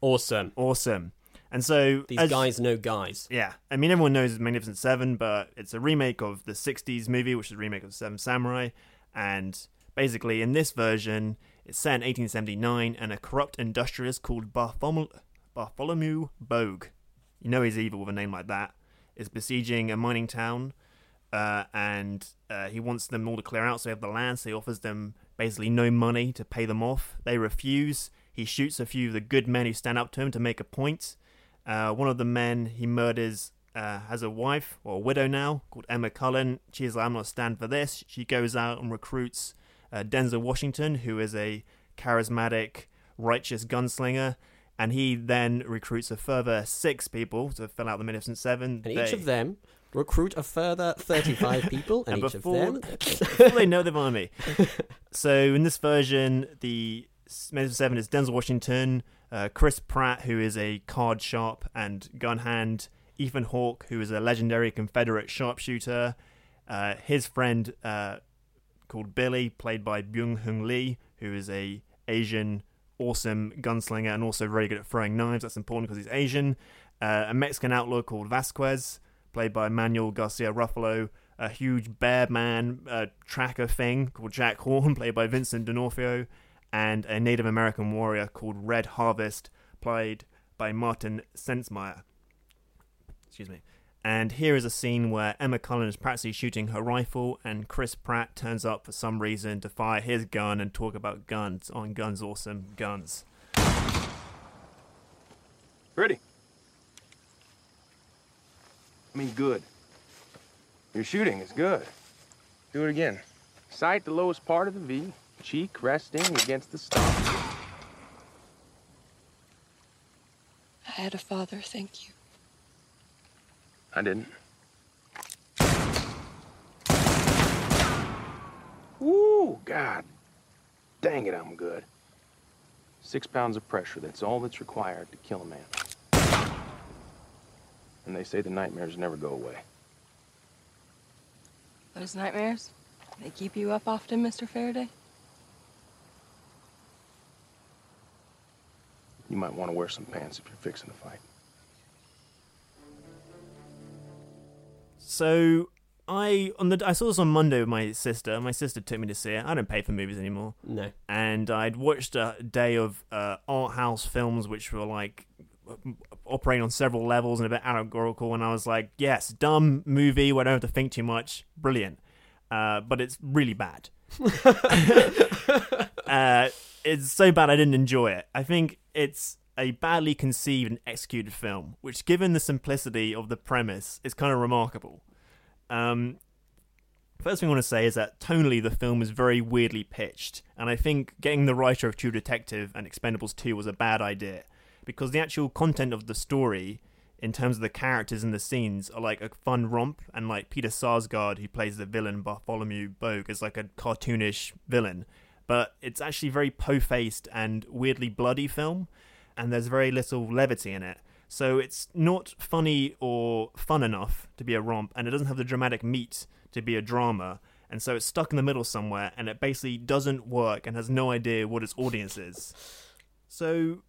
Awesome. Awesome. And so... These as, guys know guys. Yeah. I mean, everyone knows Magnificent Seven, but it's a remake of the sixties movie, which is a remake of Seven Samurai. And... Basically, in this version, it's set in eighteen seventy-nine, and a corrupt industrialist called Barthol- Bartholomew Bogue, you know he's evil with a name like that, is besieging a mining town, uh, and uh, he wants them all to clear out so they have the land, so he offers them basically no money to pay them off. They refuse. He shoots a few of the good men who stand up to him to make a point. Uh, one of the men he murders uh, has a wife, or a widow now, called Emma Cullen. She's like, I'm not stand for this. She goes out and recruits... Uh, Denzel Washington, who is a charismatic, righteous gunslinger, and he then recruits a further six people to fill out the Magnificent Seven. And they... each of them recruit a further thirty-five people, and, and each before... of them... before they know the army. So in this version, the Magnificent Seven is Denzel Washington, uh, Chris Pratt, who is a card sharp and gun hand, Ethan Hawke, who is a legendary Confederate sharpshooter, uh, his friend... Uh, called Billy, played by Byung-Hun Lee, who is a Asian awesome gunslinger and also very good at throwing knives. That's important because he's Asian. Uh, a Mexican outlaw called Vasquez, played by Manuel Garcia Ruffalo. A huge bear man uh, tracker thing called Jack Horn, played by Vincent D'Onofrio. And a Native American warrior called Red Harvest, played by Martin Sensmeyer. Excuse me. And here is a scene where Emma Cullen is practically shooting her rifle, and Chris Pratt turns up for some reason to fire his gun and talk about guns on Guns Awesome Guns. Pretty. I mean, good. Your shooting is good. Do it again. Sight the lowest part of the V, cheek resting against the stomach. I had a father, thank you. I didn't. Woo, God. Dang it, I'm good. Six pounds of pressure, that's all that's required to kill a man. And they say the nightmares never go away. Those nightmares? They keep you up often, Mister Faraday? You might want to wear some pants if you're fixing to fight. So, I on the I saw this on Monday with my sister. My sister took me to see it. I don't pay for movies anymore. No. And I'd watched a day of uh, art house films which were like operating on several levels and a bit allegorical, and I was like, yes, dumb movie where I don't have to think too much. Brilliant. Uh, but it's really bad. uh, it's so bad I didn't enjoy it. I think it's a badly conceived and executed film, which given the simplicity of the premise is kind of remarkable. Um, first thing I want to say is that tonally the film is very weirdly pitched, and I think getting the writer of True Detective and Expendables two was a bad idea, because the actual content of the story in terms of the characters and the scenes are like a fun romp, and like Peter Sarsgaard, who plays the villain Bartholomew Bogue, is like a cartoonish villain, but it's actually very po-faced and weirdly bloody film, and there's very little levity in it. So it's not funny or fun enough to be a romp, and it doesn't have the dramatic meat to be a drama, and so it's stuck in the middle somewhere, and it basically doesn't work and has no idea what its audience is. So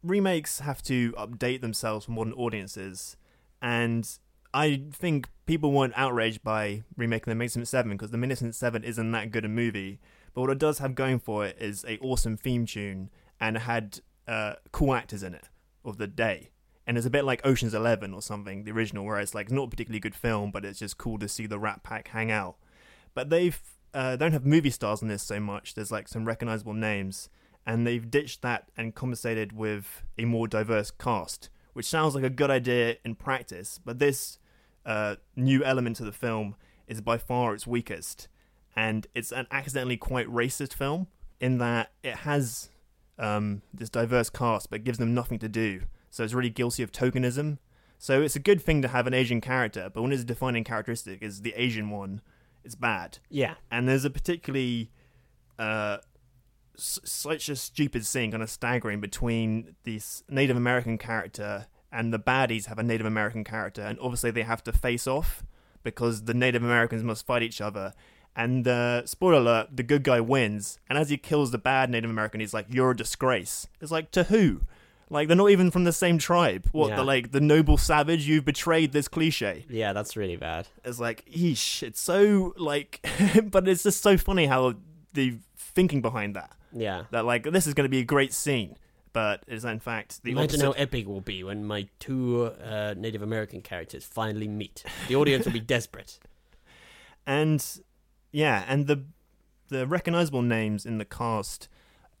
remakes have to update themselves for modern audiences, and I think people weren't outraged by remaking The Magnificent Seven, because The Magnificent Seven isn't that good a movie, but what it does have going for it is a awesome theme tune, and had uh, cool actors in it of the day. And it's a bit like Ocean's Eleven or something, the original, where it's like not a particularly good film, but it's just cool to see the Rat Pack hang out. But they've uh, they don't have movie stars in this so much. There's like some recognizable names, and they've ditched that and compensated with a more diverse cast, which sounds like a good idea in practice. But this uh, new element to the film is by far its weakest, and it's an accidentally quite racist film in that it has um, this diverse cast, but gives them nothing to do. So it's really guilty of tokenism. So it's a good thing to have an Asian character, but when its defining characteristic is the Asian one, it's bad. Yeah. And there's a particularly uh, such a stupid scene, kind of staggering, between this Native American character and the baddies have a Native American character, and obviously they have to face off because the Native Americans must fight each other. And uh, spoiler alert, the good guy wins, and as he kills the bad Native American, he's like, "You're a disgrace." It's like, to who? Like, they're not even from the same tribe. What, yeah. the, like, the noble savage? You've betrayed this cliche. Yeah, that's really bad. It's like, eesh, it's so, like... but it's just so funny how the thinking behind that. Yeah. That, like, this is going to be a great scene. But it's, in fact, the Imagine opposite... how epic it will be when my two uh, Native American characters finally meet. The audience will be desperate. And, yeah, and the the recognizable names in the cast...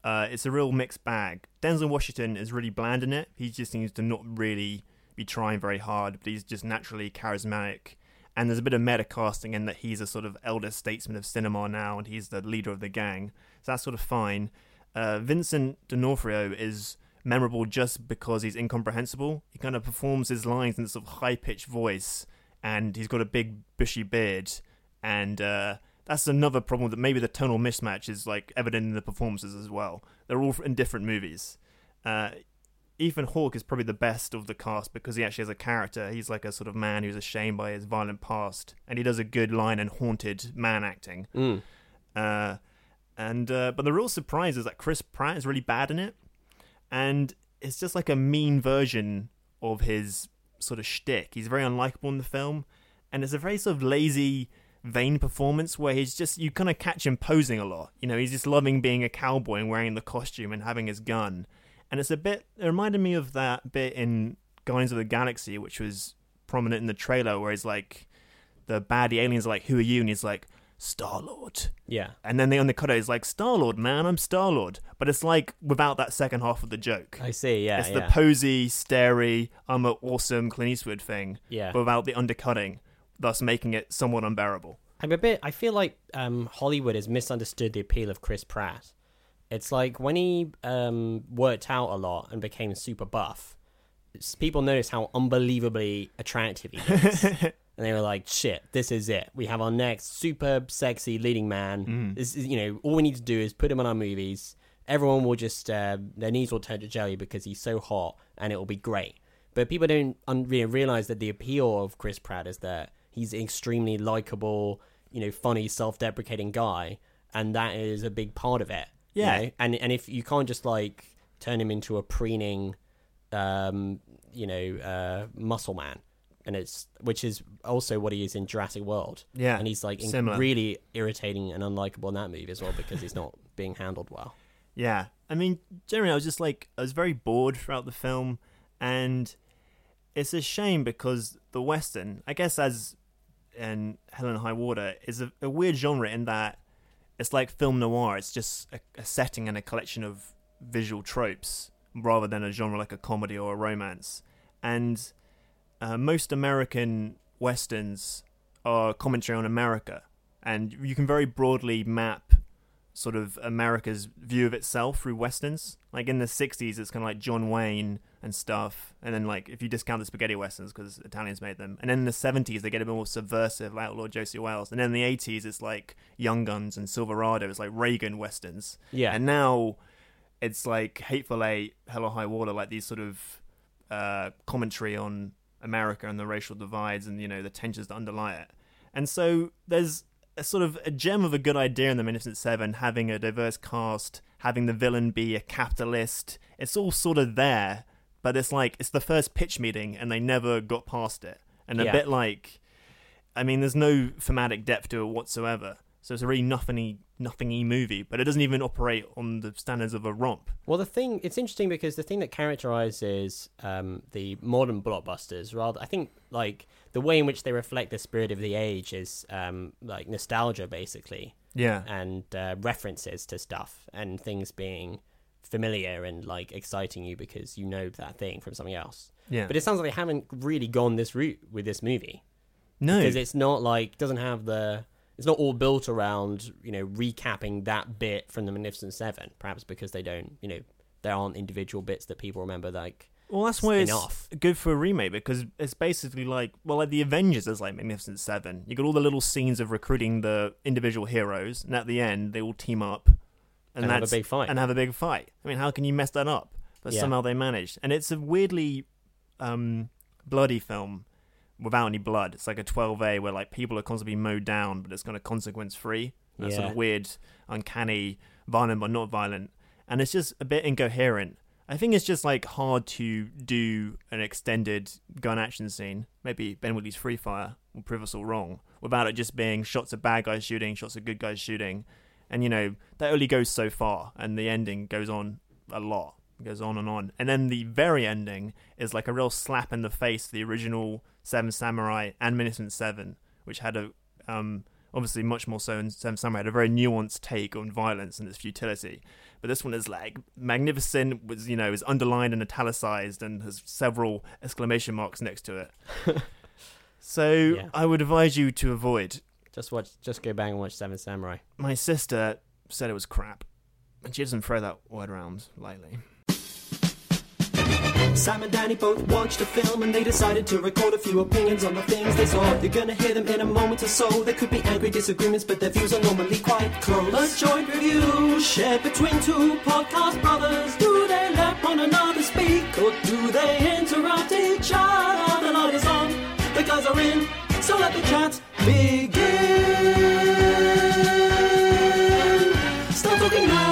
Uh, it's a real mixed bag. Denzel Washington is really bland in it. He just seems to not really be trying very hard, but he's just naturally charismatic. And there's a bit of meta-casting in that he's a sort of elder statesman of cinema now, and he's the leader of the gang. So that's sort of fine. Uh, Vincent D'Onofrio is memorable just because he's incomprehensible. He kind of performs his lines in this sort of high-pitched voice, and he's got a big, bushy beard, and... Uh, That's another problem, that maybe the tonal mismatch is like evident in the performances as well. They're all in different movies. Uh, Ethan Hawke is probably the best of the cast because he actually has a character. He's like a sort of man who's ashamed by his violent past, and he does a good line and haunted man acting. Mm. Uh, and uh, but the real surprise is that Chris Pratt is really bad in it, and it's just like a mean version of his sort of shtick. He's very unlikable in the film, and it's a very sort of lazy... vain performance where he's just, you kind of catch him posing a lot, you know, he's just loving being a cowboy and wearing the costume and having his gun, and it's a bit, it reminded me of that bit in Guardians of the Galaxy, which was prominent in the trailer, where he's like, the baddie aliens are like, "Who are you?" and he's like, "Star-Lord." Yeah. And then they undercut it, he's like, "Star-Lord, man, I'm Star-Lord." But it's like without that second half of the joke. I see, yeah, it's yeah. the posy, starey, I'm an awesome Clint Eastwood thing, yeah. But without the undercutting, thus making it somewhat unbearable. I'm a bit, I feel like um, Hollywood has misunderstood the appeal of Chris Pratt. It's like when he um, worked out a lot and became super buff, people noticed how unbelievably attractive he is. And they were like, shit, this is it. We have our next super sexy leading man. Mm. This is, you know, all we need to do is put him in our movies. Everyone will just, uh, their knees will turn to jelly because he's so hot and it will be great. But people don't un- realize that the appeal of Chris Pratt is that he's an extremely likable, you know, funny, self-deprecating guy. And that is a big part of it. Yeah. You know? And and if you can't just like turn him into a preening, um, you know, uh, muscle man. And it's, which is also what he is in Jurassic World. Yeah. And he's like in, really irritating and unlikable in that movie as well because he's not being handled well. Yeah. I mean, generally I was just like, I was very bored throughout the film. And it's a shame because the Western, I guess as in Hell and High Water, is a, a weird genre in that it's like film noir. It's just a, a setting and a collection of visual tropes rather than a genre like a comedy or a romance. And Uh, most American Westerns are commentary on America, and you can very broadly map sort of America's view of itself through Westerns. Like in the sixties, it's kind of like John Wayne and stuff, and then like if you discount the spaghetti Westerns because Italians made them, and then in the seventies, they get a bit more subversive, like Outlaw Josie Wales, and then in the eighties, it's like Young Guns and Silverado, it's like Reagan Westerns. Yeah. And now it's like Hateful Eight, Hell or High Water, like these sort of uh, commentary on America and the racial divides and, you know, the tensions that underlie it. And so there's a sort of a gem of a good idea in the Magnificent Seven, having a diverse cast, having the villain be a capitalist. It's all sort of there, but it's like it's the first pitch meeting and they never got past it. And a yeah. bit like, I mean, there's no thematic depth to it whatsoever. So it's a really nothingy, nothingy movie, but it doesn't even operate on the standards of a romp. Well, the thing, it's interesting because the thing that characterizes um, the modern blockbusters, rather, I think, like the way in which they reflect the spirit of the age is um, like nostalgia, basically. Yeah. And uh, references to stuff and things being familiar and like exciting you because you know that thing from something else. Yeah. But it sounds like they haven't really gone this route with this movie. No. Because it's not like, doesn't have the. It's not all built around, you know, recapping that bit from the Magnificent Seven, perhaps because they don't, you know, there aren't individual bits that people remember, like, well, that's why it's off. Good for a remake, because it's basically like, well, like the Avengers is like Magnificent Seven. You got all the little scenes of recruiting the individual heroes, and at the end, they all team up and, and have a big fight. And have a big fight. I mean, how can you mess that up? But yeah. somehow they managed. And it's a weirdly um, bloody film. Without any blood. It's like a twelve A where like people are constantly mowed down, but it's kind of consequence free. That's yeah. sort of weird, uncanny, violent but not violent. And it's just a bit incoherent. I think it's just like hard to do an extended gun action scene. Maybe Ben Wheatley's Free Fire will prove us all wrong. Without it just being shots of bad guys shooting, shots of good guys shooting. And you know, that only goes so far, and the ending goes on a lot. It goes on and on. And then the very ending is like a real slap in the face to the original Seven Samurai and Magnificent Seven, which had a um, obviously much more so in Seven Samurai, had a very nuanced take on violence and its futility. But this one is like magnificent, was, you know, is underlined and italicized and has several exclamation marks next to it. So yeah. I would advise you to avoid. Just watch. Just go back and watch Seven Samurai. My sister said it was crap, and she doesn't throw that word around lightly. Sam and Danny both watched a film and they decided to record a few opinions on the things they saw. You're gonna hear them in a moment or so. There could be angry disagreements, but their views are normally quite close. A joint review shared between two podcast brothers. Do they let one another speak, or do they interrupt each other? The light is on, the guys are in, so let the chat begin. Start talking now.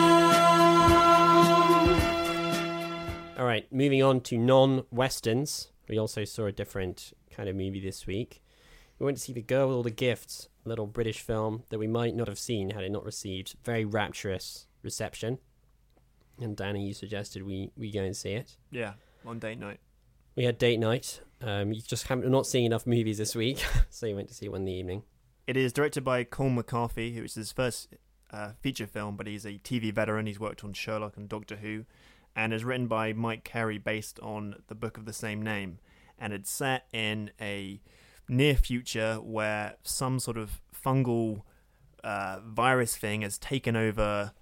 Right, moving on to non-Westerns. We also saw a different kind of movie this week. We went to see The Girl With All The Gifts, a little British film that we might not have seen had it not received very rapturous reception. And Danny, you suggested we, we go and see it. Yeah, on date night. We had date night. Um, you just haven't, not seeing enough movies this week, so you went to see one in the evening. It is directed by Colm McCarthy, who is his first uh, feature film, but he's a T V veteran. He's worked on Sherlock and Doctor Who. And is written by Mike Carey based on the book of the same name. And it's set in a near future where some sort of fungal uh, virus thing has taken over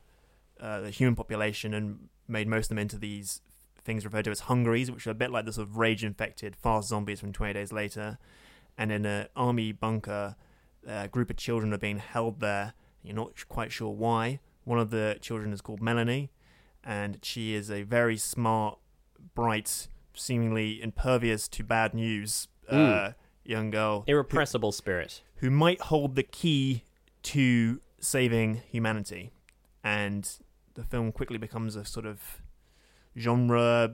uh, the human population and made most of them into these things referred to as hungaries, which are a bit like the sort of rage-infected fast zombies from twenty days later. And in an army bunker, a group of children are being held there. You're not quite sure why. One of the children is called Melanie, and she is a very smart, bright, seemingly impervious to bad news mm. uh, young girl. Irrepressible who, spirit. Who might hold the key to saving humanity. And the film quickly becomes a sort of genre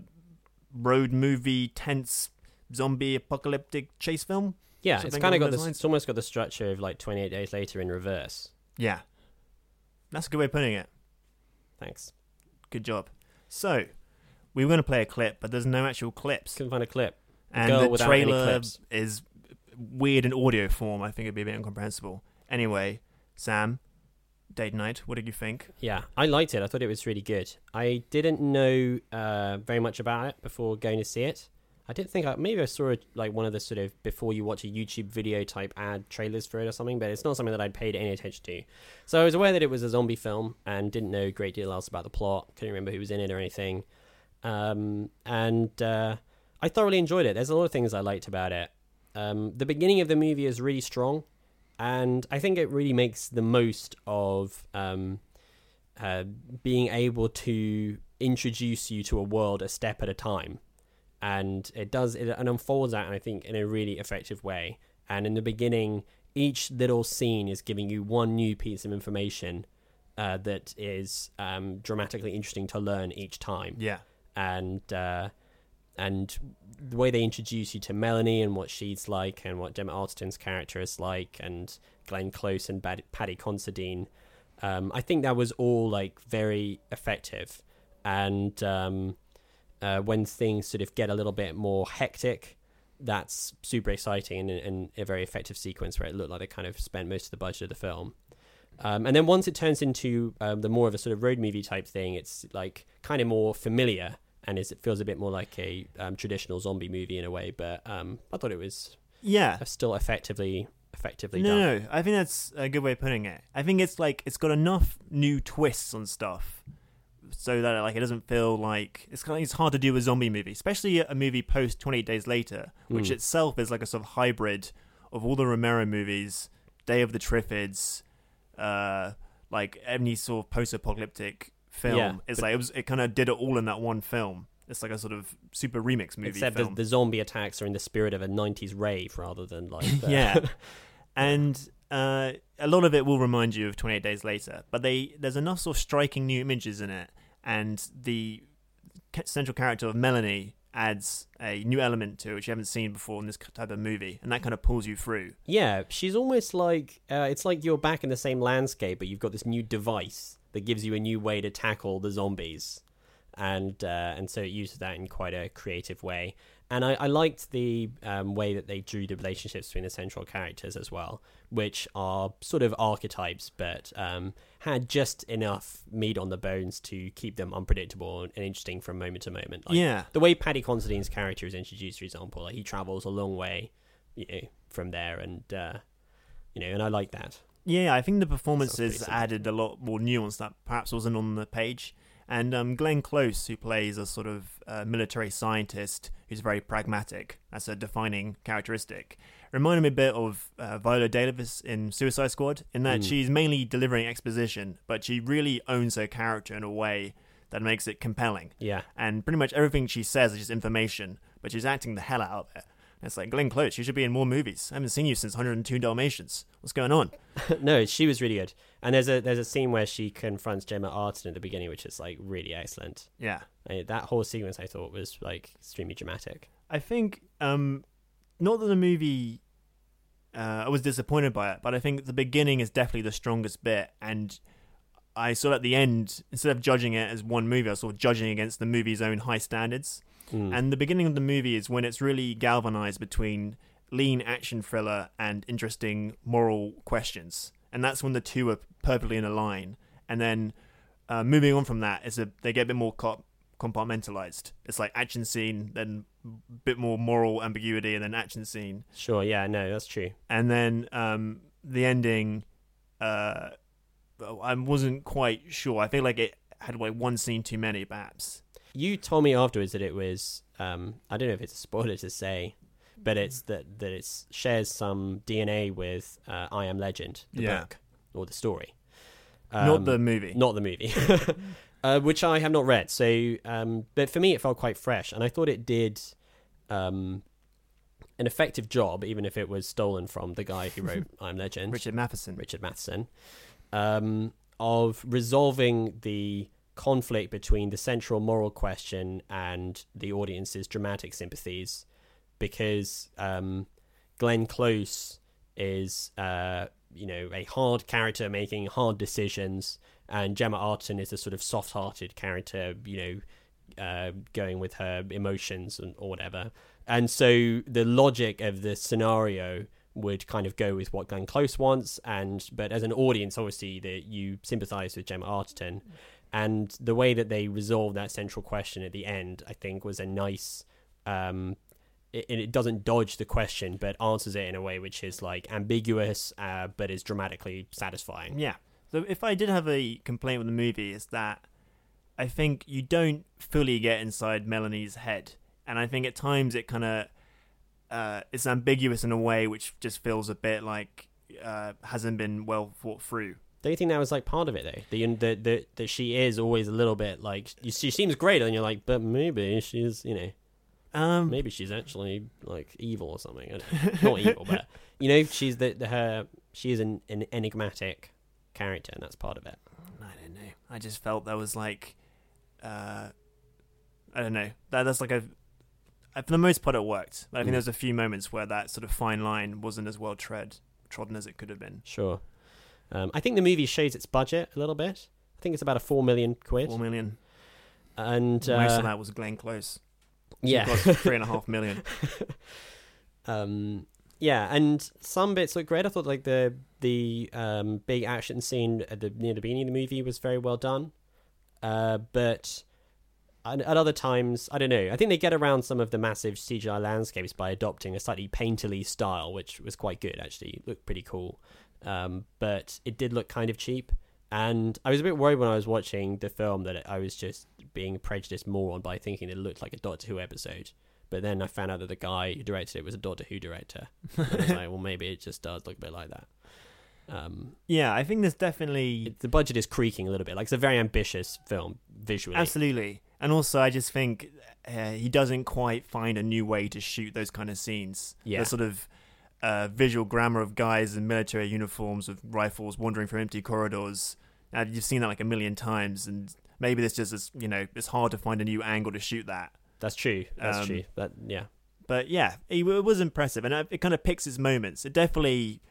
road movie, tense, zombie apocalyptic chase film. Yeah, it's kind of got this. Lines. It's almost got the structure of like twenty-eight days later in reverse. Yeah, that's a good way of putting it. Thanks. Good job. So we were going to play a clip, but there's no actual clips. Couldn't find a clip. And Girl the trailer is weird in audio form. I think it'd be a bit incomprehensible. Anyway, Sam, Date Night, what did you think? Yeah, I liked it. I thought it was really good. I didn't know uh, very much about it before going to see it. I didn't think I maybe I saw a, like one of the sort of before you watch a YouTube video type ad trailers for it or something, but it's not something that I'd paid any attention to. So I was aware that it was a zombie film and didn't know a great deal else about the plot. Couldn't remember who was in it or anything. Um, and uh, I thoroughly enjoyed it. There's a lot of things I liked about it. Um, the beginning of the movie is really strong, and I think it really makes the most of um, uh, being able to introduce you to a world a step at a time. And it does, it unfolds that, and I think in a really effective way. And in the beginning, each little scene is giving you one new piece of information uh, that is um, dramatically interesting to learn each time. Yeah. And uh, and the way they introduce you to Melanie and what she's like, and what Gemma Arterton's character is like, and Glenn Close and Bad- Paddy Considine, um, I think that was all like very effective. And Um, Uh, when things sort of get a little bit more hectic, that's super exciting and, and a very effective sequence where it looked like they kind of spent most of the budget of the film. Um, and then once it turns into um, the more of a sort of road movie type thing, it's like kind of more familiar and is, it feels a bit more like a um, traditional zombie movie in a way. But um, I thought it was yeah still effectively effectively no, done. No, I think that's a good way of putting it. I think it's like it's got enough new twists on stuff so that like it doesn't feel like it's kind of, it's hard to do a zombie movie, especially a movie post twenty-eight days later, which mm. itself is like a sort of hybrid of all the Romero movies, Day of the Triffids, uh, like any sort of post-apocalyptic film. Yeah, it's like it was, it kind of did it all in that one film. It's like a sort of super remix movie. Except film. The, the zombie attacks are in the spirit of a nineties rave rather than like the yeah, and. Uh, a lot of it will remind you of twenty-eight days later, but they there's enough sort of striking new images in it, and the central character of Melanie adds a new element to it which you haven't seen before in this type of movie, and that kind of pulls you through. Yeah, she's almost like, uh, it's like you're back in the same landscape, but you've got this new device that gives you a new way to tackle the zombies, and uh, and so it uses that in quite a creative way. And I, I liked the um, way that they drew the relationships between the central characters as well, which are sort of archetypes, but um, had just enough meat on the bones to keep them unpredictable and interesting from moment to moment. Like, yeah. The way Paddy Considine's character is introduced, for example, like he travels a long way, you know, from there, and uh, you know, and I like that. Yeah, I think the performances added a lot more nuance that perhaps wasn't on the page. And um, Glenn Close, who plays a sort of uh, military scientist who's very pragmatic, that's a defining characteristic, reminded me a bit of uh, Viola Davis in Suicide Squad, in that mm. she's mainly delivering exposition, but she really owns her character in a way that makes it compelling. Yeah. And pretty much everything she says is just information, but she's acting the hell out of it. And it's like, Glenn Close, you should be in more movies. I haven't seen you since one hundred two Dalmatians. What's going on? No, she was really good. And there's a there's a scene where she confronts Gemma Arterton at the beginning, which is like really excellent. Yeah, I, that whole sequence I thought was like extremely dramatic. I think um, not that the movie uh, I was disappointed by it, but I think the beginning is definitely the strongest bit. And I sort of at the end, instead of judging it as one movie, I was sort of judging against the movie's own high standards. Mm. And the beginning of the movie is when it's really galvanized between lean action thriller and interesting moral questions. And that's when the two are perfectly in a line. And then uh, moving on from that, is a, they get a bit more co- compartmentalized. It's like action scene, then a bit more moral ambiguity, and then action scene. Sure, yeah, no, that's true. And then um, the ending, uh, I wasn't quite sure. I feel like it had like one scene too many, perhaps. You told me afterwards that it was, um, I don't know if it's a spoiler to say, but it's that, that it shares some D N A with uh, I Am Legend, the yeah. book, or the story. Um, not the movie. Not the movie, uh, which I have not read. So, um, but for me, it felt quite fresh, and I thought it did um, an effective job, even if it was stolen from the guy who wrote I Am Legend. Richard Matheson. Richard Matheson. Um, of resolving the conflict between the central moral question and the audience's dramatic sympathies, because um, Glenn Close is... Uh, you know, a hard character making hard decisions, and Gemma Arterton is a sort of soft-hearted character, you know, uh, going with her emotions and or whatever. And so the logic of the scenario would kind of go with what Glenn Close wants, and but as an audience, obviously, that you sympathise with Gemma Arterton. And the way that they resolved that central question at the end, I think, was a nice... Um, It, it doesn't dodge the question, but answers it in a way which is like ambiguous, uh, but is dramatically satisfying. Yeah. So if I did have a complaint with the movie, it's that I think you don't fully get inside Melanie's head, and I think at times it kind of uh, it's ambiguous in a way which just feels a bit like uh, hasn't been well thought through. Don't you think that was like part of it though? The the the that she is always a little bit like she seems great, and you're like, but maybe she's you know. Um, Maybe she's actually like evil or something. I don't know. Not evil, but you know, she's the, the her. She is an, an enigmatic character, and that's part of it. I don't know. I just felt there was like, uh, I don't know. That that's like a. For the most part, it worked. But I think mm. there was a few moments where that sort of fine line wasn't as well tread trodden as it could have been. Sure. Um, I think the movie shades its budget a little bit. I think it's about a four million quid. Four million. And uh, most of that was Glenn Close. Yeah, three and a half million. um, yeah, and some bits look great. I thought like the the um, big action scene at the near the beginning of the movie was very well done. Uh, but at, at other times, I don't know. I think they get around some of the massive C G I landscapes by adopting a slightly painterly style, which was quite good actually. It looked pretty cool, um, but it did look kind of cheap. And I was a bit worried when I was watching the film that I was just being prejudiced more on by thinking it looked like a Doctor Who episode. But then I found out that the guy who directed it was a Doctor Who director. And I was like, well, maybe it just does look a bit like that. Um, yeah, I think there's definitely... It, the budget is creaking a little bit. Like, it's a very ambitious film, visually. Absolutely. And also, I just think uh, he doesn't quite find a new way to shoot those kind of scenes. Yeah. They're sort of... Uh, visual grammar of guys in military uniforms with rifles wandering through empty corridors. Now, you've seen that like a million times, and maybe it's just as, you know, it's hard to find a new angle to shoot that. That's true. That's um, true. That yeah. But yeah, it, it was impressive, and it, it kind of picks its moments. It definitely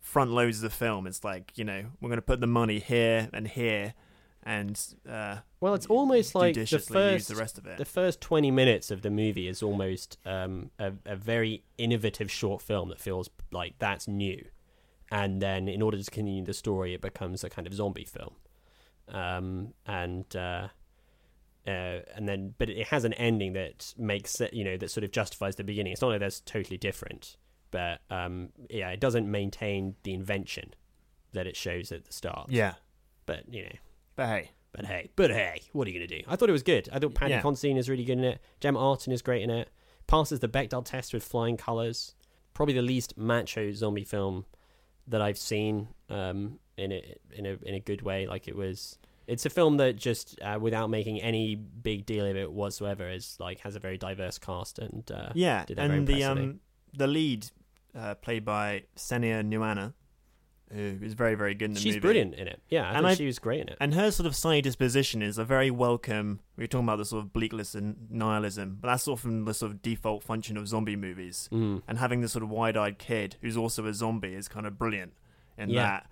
front loads the film. It's like, you know, we're going to put the money here and here, and uh, well, it's almost like the first the rest of it. The first twenty minutes of the movie is almost um, a, a very innovative short film that feels like that's new, and then in order to continue the story, it becomes a kind of zombie film, um, and uh, uh, and then but it has an ending that makes it, you know, that sort of justifies the beginning. It's not like that's totally different, but um, yeah, it doesn't maintain the invention that it shows at the start. Yeah, but you know. But hey. But hey. But hey. What are you going to do? I thought it was good. I thought Paddy yeah. Considine is really good in it. Gemma Arterton is great in it. Passes the Bechdel test with flying colours. Probably the least macho zombie film that I've seen um, in, a, in, a, in a good way. Like it was... It's a film that just, uh, without making any big deal of it whatsoever, is like has a very diverse cast and uh, yeah, did that and very the um, the lead, uh, played by Senia Nuana, who is very, very good in the she's movie. She's brilliant in it. Yeah, I and I, she was great in it. And her sort of sunny disposition is a very welcome... We were talking about the sort of bleakness and nihilism, but that's often the sort of default function of zombie movies. Mm. And having this sort of wide-eyed kid who's also a zombie is kind of brilliant in yeah.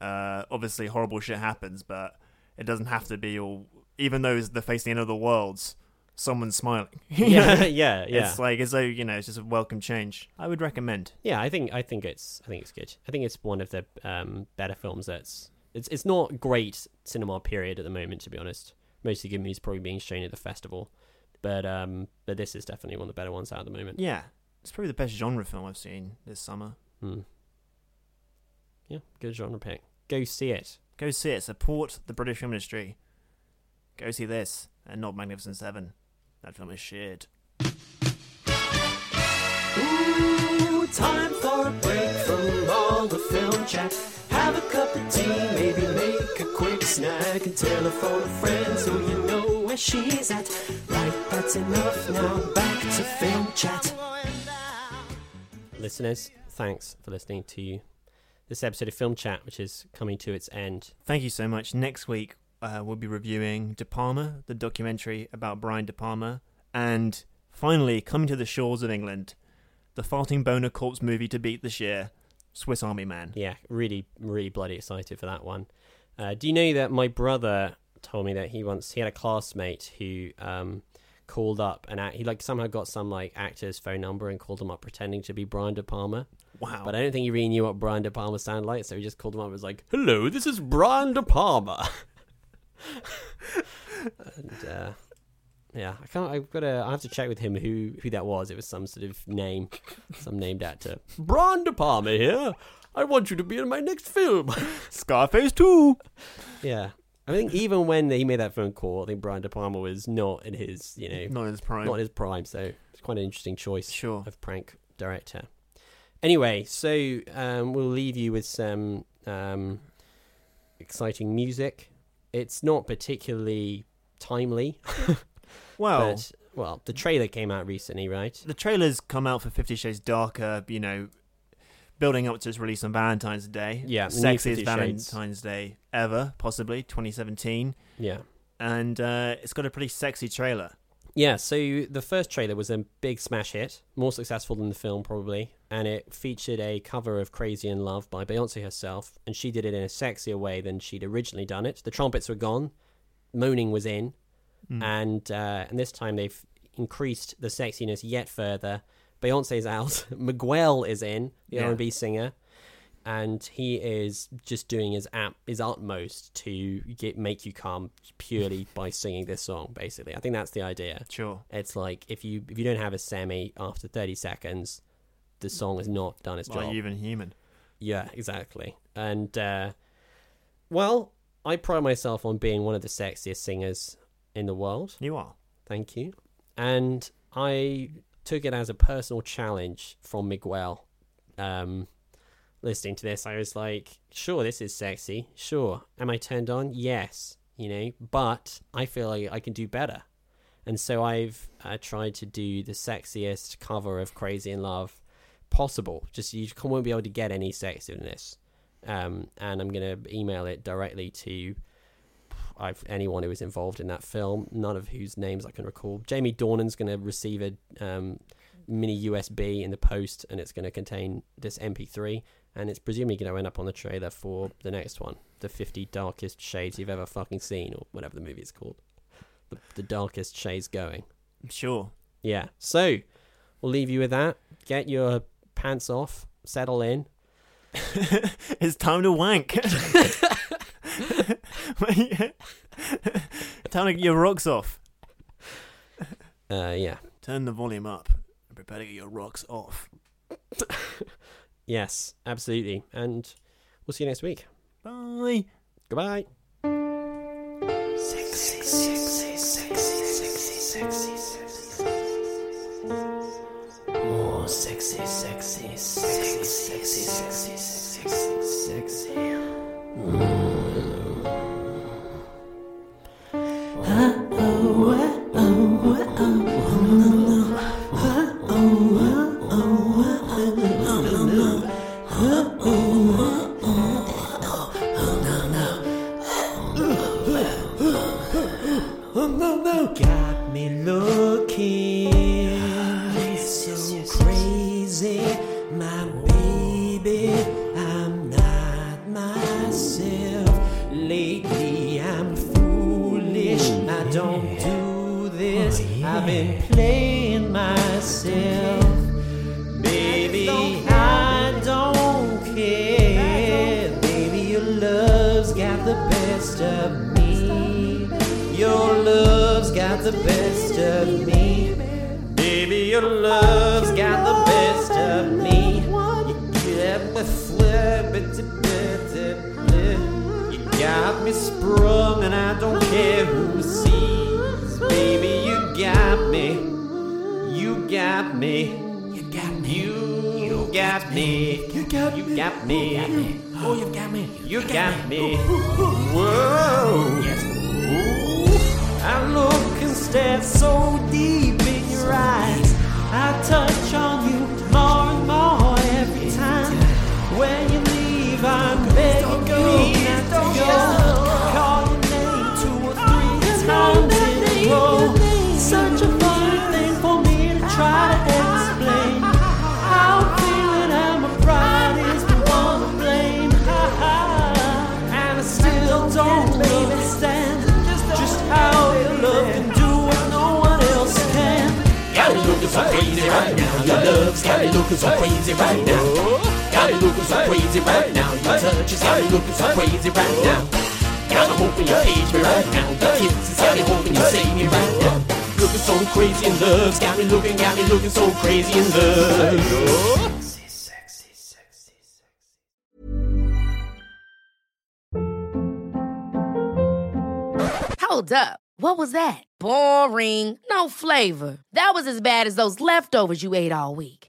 that. Uh, obviously, horrible shit happens, but it doesn't have to be all... Even though they're facing the end of the world, someone's smiling. yeah, yeah, yeah. It's like, it's so, you know, it's just a welcome change. I would recommend. Yeah, I think I think it's I think it's good. I think it's one of the um, better films. That's it's it's not great cinema period at the moment, to be honest. Most of the good movies probably being shown at the festival, but um, but this is definitely one of the better ones out at the moment. Yeah, it's probably the best genre film I've seen this summer. Hmm. yeah, good genre pick. Go see it. Go see it. Support the British film industry. Go see this and not Magnificent Seven. That film is shit. Ooh, time for a break from all the film chat. Have a cup of tea, maybe make a quick snack and tell a phone of friends so you know where she's at. Right, that's enough now. Back to Film Chat. Listeners, thanks for listening to this episode of Film Chat, which is coming to its end. Thank you so much. Next week, uh, we'll be reviewing De Palma, the documentary about Brian De Palma, and finally, coming to the shores of England, the farting boner corpse movie to beat this year, Swiss Army Man. Yeah, really, really bloody excited for that one. Uh, do you know that my brother told me that he once, he had a classmate who... Um, called up and act, he like somehow got some like actor's phone number and called him up pretending to be Brian De Palma. Wow. But I don't think he really knew what Brian De Palma sounded like, so he just called him up and was like, hello, this is Brian De Palma. and uh yeah, I can't I've got to I have to check with him who who that was. It was some sort of name, some named actor. Brian De Palma here. I want you to be in my next film. Scarface two. Yeah. I think even when he made that phone call, I think Brian De Palma was not in his, you know... Not in his prime. Not in his prime, so it's quite an interesting choice sure. of prank director. Anyway, so um, we'll leave you with some um, exciting music. It's not particularly timely. well... But, well, the trailer came out recently, right? The trailer's come out for Fifty Shades Darker, you know... building up to its release on Valentine's Day. Yeah. Sexiest Valentine's Shades. Day ever, possibly, twenty seventeen. Yeah. And uh, it's got a pretty sexy trailer. Yeah, so the first trailer was a big smash hit, more successful than the film, probably, and it featured a cover of Crazy in Love by Beyoncé herself, and she did it in a sexier way than she'd originally done it. The trumpets were gone, moaning was in, mm. and, uh, and this time they've increased the sexiness yet further. Beyonce's out, Miguel is in, the yeah. R and B singer, and he is just doing his ap- his utmost to get make you calm purely by singing this song, basically. I think that's the idea. Sure. It's like, if you if you don't have a semi after thirty seconds, the song has not done its well, job. Are you even human? Yeah, exactly. And, uh, well, I pride myself on being one of the sexiest singers in the world. You are. Thank you. And I... took it as a personal challenge from Miguel. Um, listening to this, I was like, sure, this is sexy. Sure. Am I turned on? Yes. You know, but I feel like I can do better. And so I've uh, tried to do the sexiest cover of Crazy in Love possible. Just, you won't be able to get any sexier than this. Um, and I'm going to email it directly to I've, anyone who was involved in that film, none of whose names I can recall. Jamie Dornan's going to receive a um, mini U S B in the post, and it's going to contain this M P three, and it's presumably going to end up on the trailer for the next one, the fifty Darkest Shades You've Ever Fucking Seen, or whatever the movie is called. The, the Darkest Shades Going. Sure. Yeah. So, we'll leave you with that. Get your pants off. Settle in. It's time to wank. Time to get your rocks off. Uh, yeah. Turn the volume up and prepare to get your rocks off. Yes, absolutely. And we'll see you next week. Bye. Goodbye. Sexy, sexy, sexy, sexy, sexy. Oh, sexy, sexy, sexy, sexy, sexy, sexy, sexy. Mm. Got me looking so crazy, my baby. I'm not myself lately. I'm foolish. I don't do this. I've been playing myself. Baby, I don't care. Baby, your love's got the best of me. Your love's got the best of me. Baby, your love's got the best of me. You get me flipping. You got me sprung and I don't care who sees. Baby, you got me. You got me. You got me. You got me. You got me. You got me. Oh, you got me. You got me. Whoa. Yes. I look and stare so deep in your eyes. I touch on you more and more every time. When you leave, I'm begging you not to go. Call your name two or three times in a row. Such a funny thing for me to try to explain. I'm feeling I'm a pride is the one to blame. And I still don't understand just how your love can do what no one else can. Got me looking so crazy right now. Your love's got me looking so crazy right now. Got me looking so crazy right now. Your touch is got me looking so crazy right now. Got me hoping you age me right now. Your kiss is got me hoping you save me right now. Looking so crazy in love. Got me looking, got me looking so crazy in love. Sexy, sexy, sexy, sexy. Hold up. What was that? Boring. No flavor. That was as bad as those leftovers you ate all week.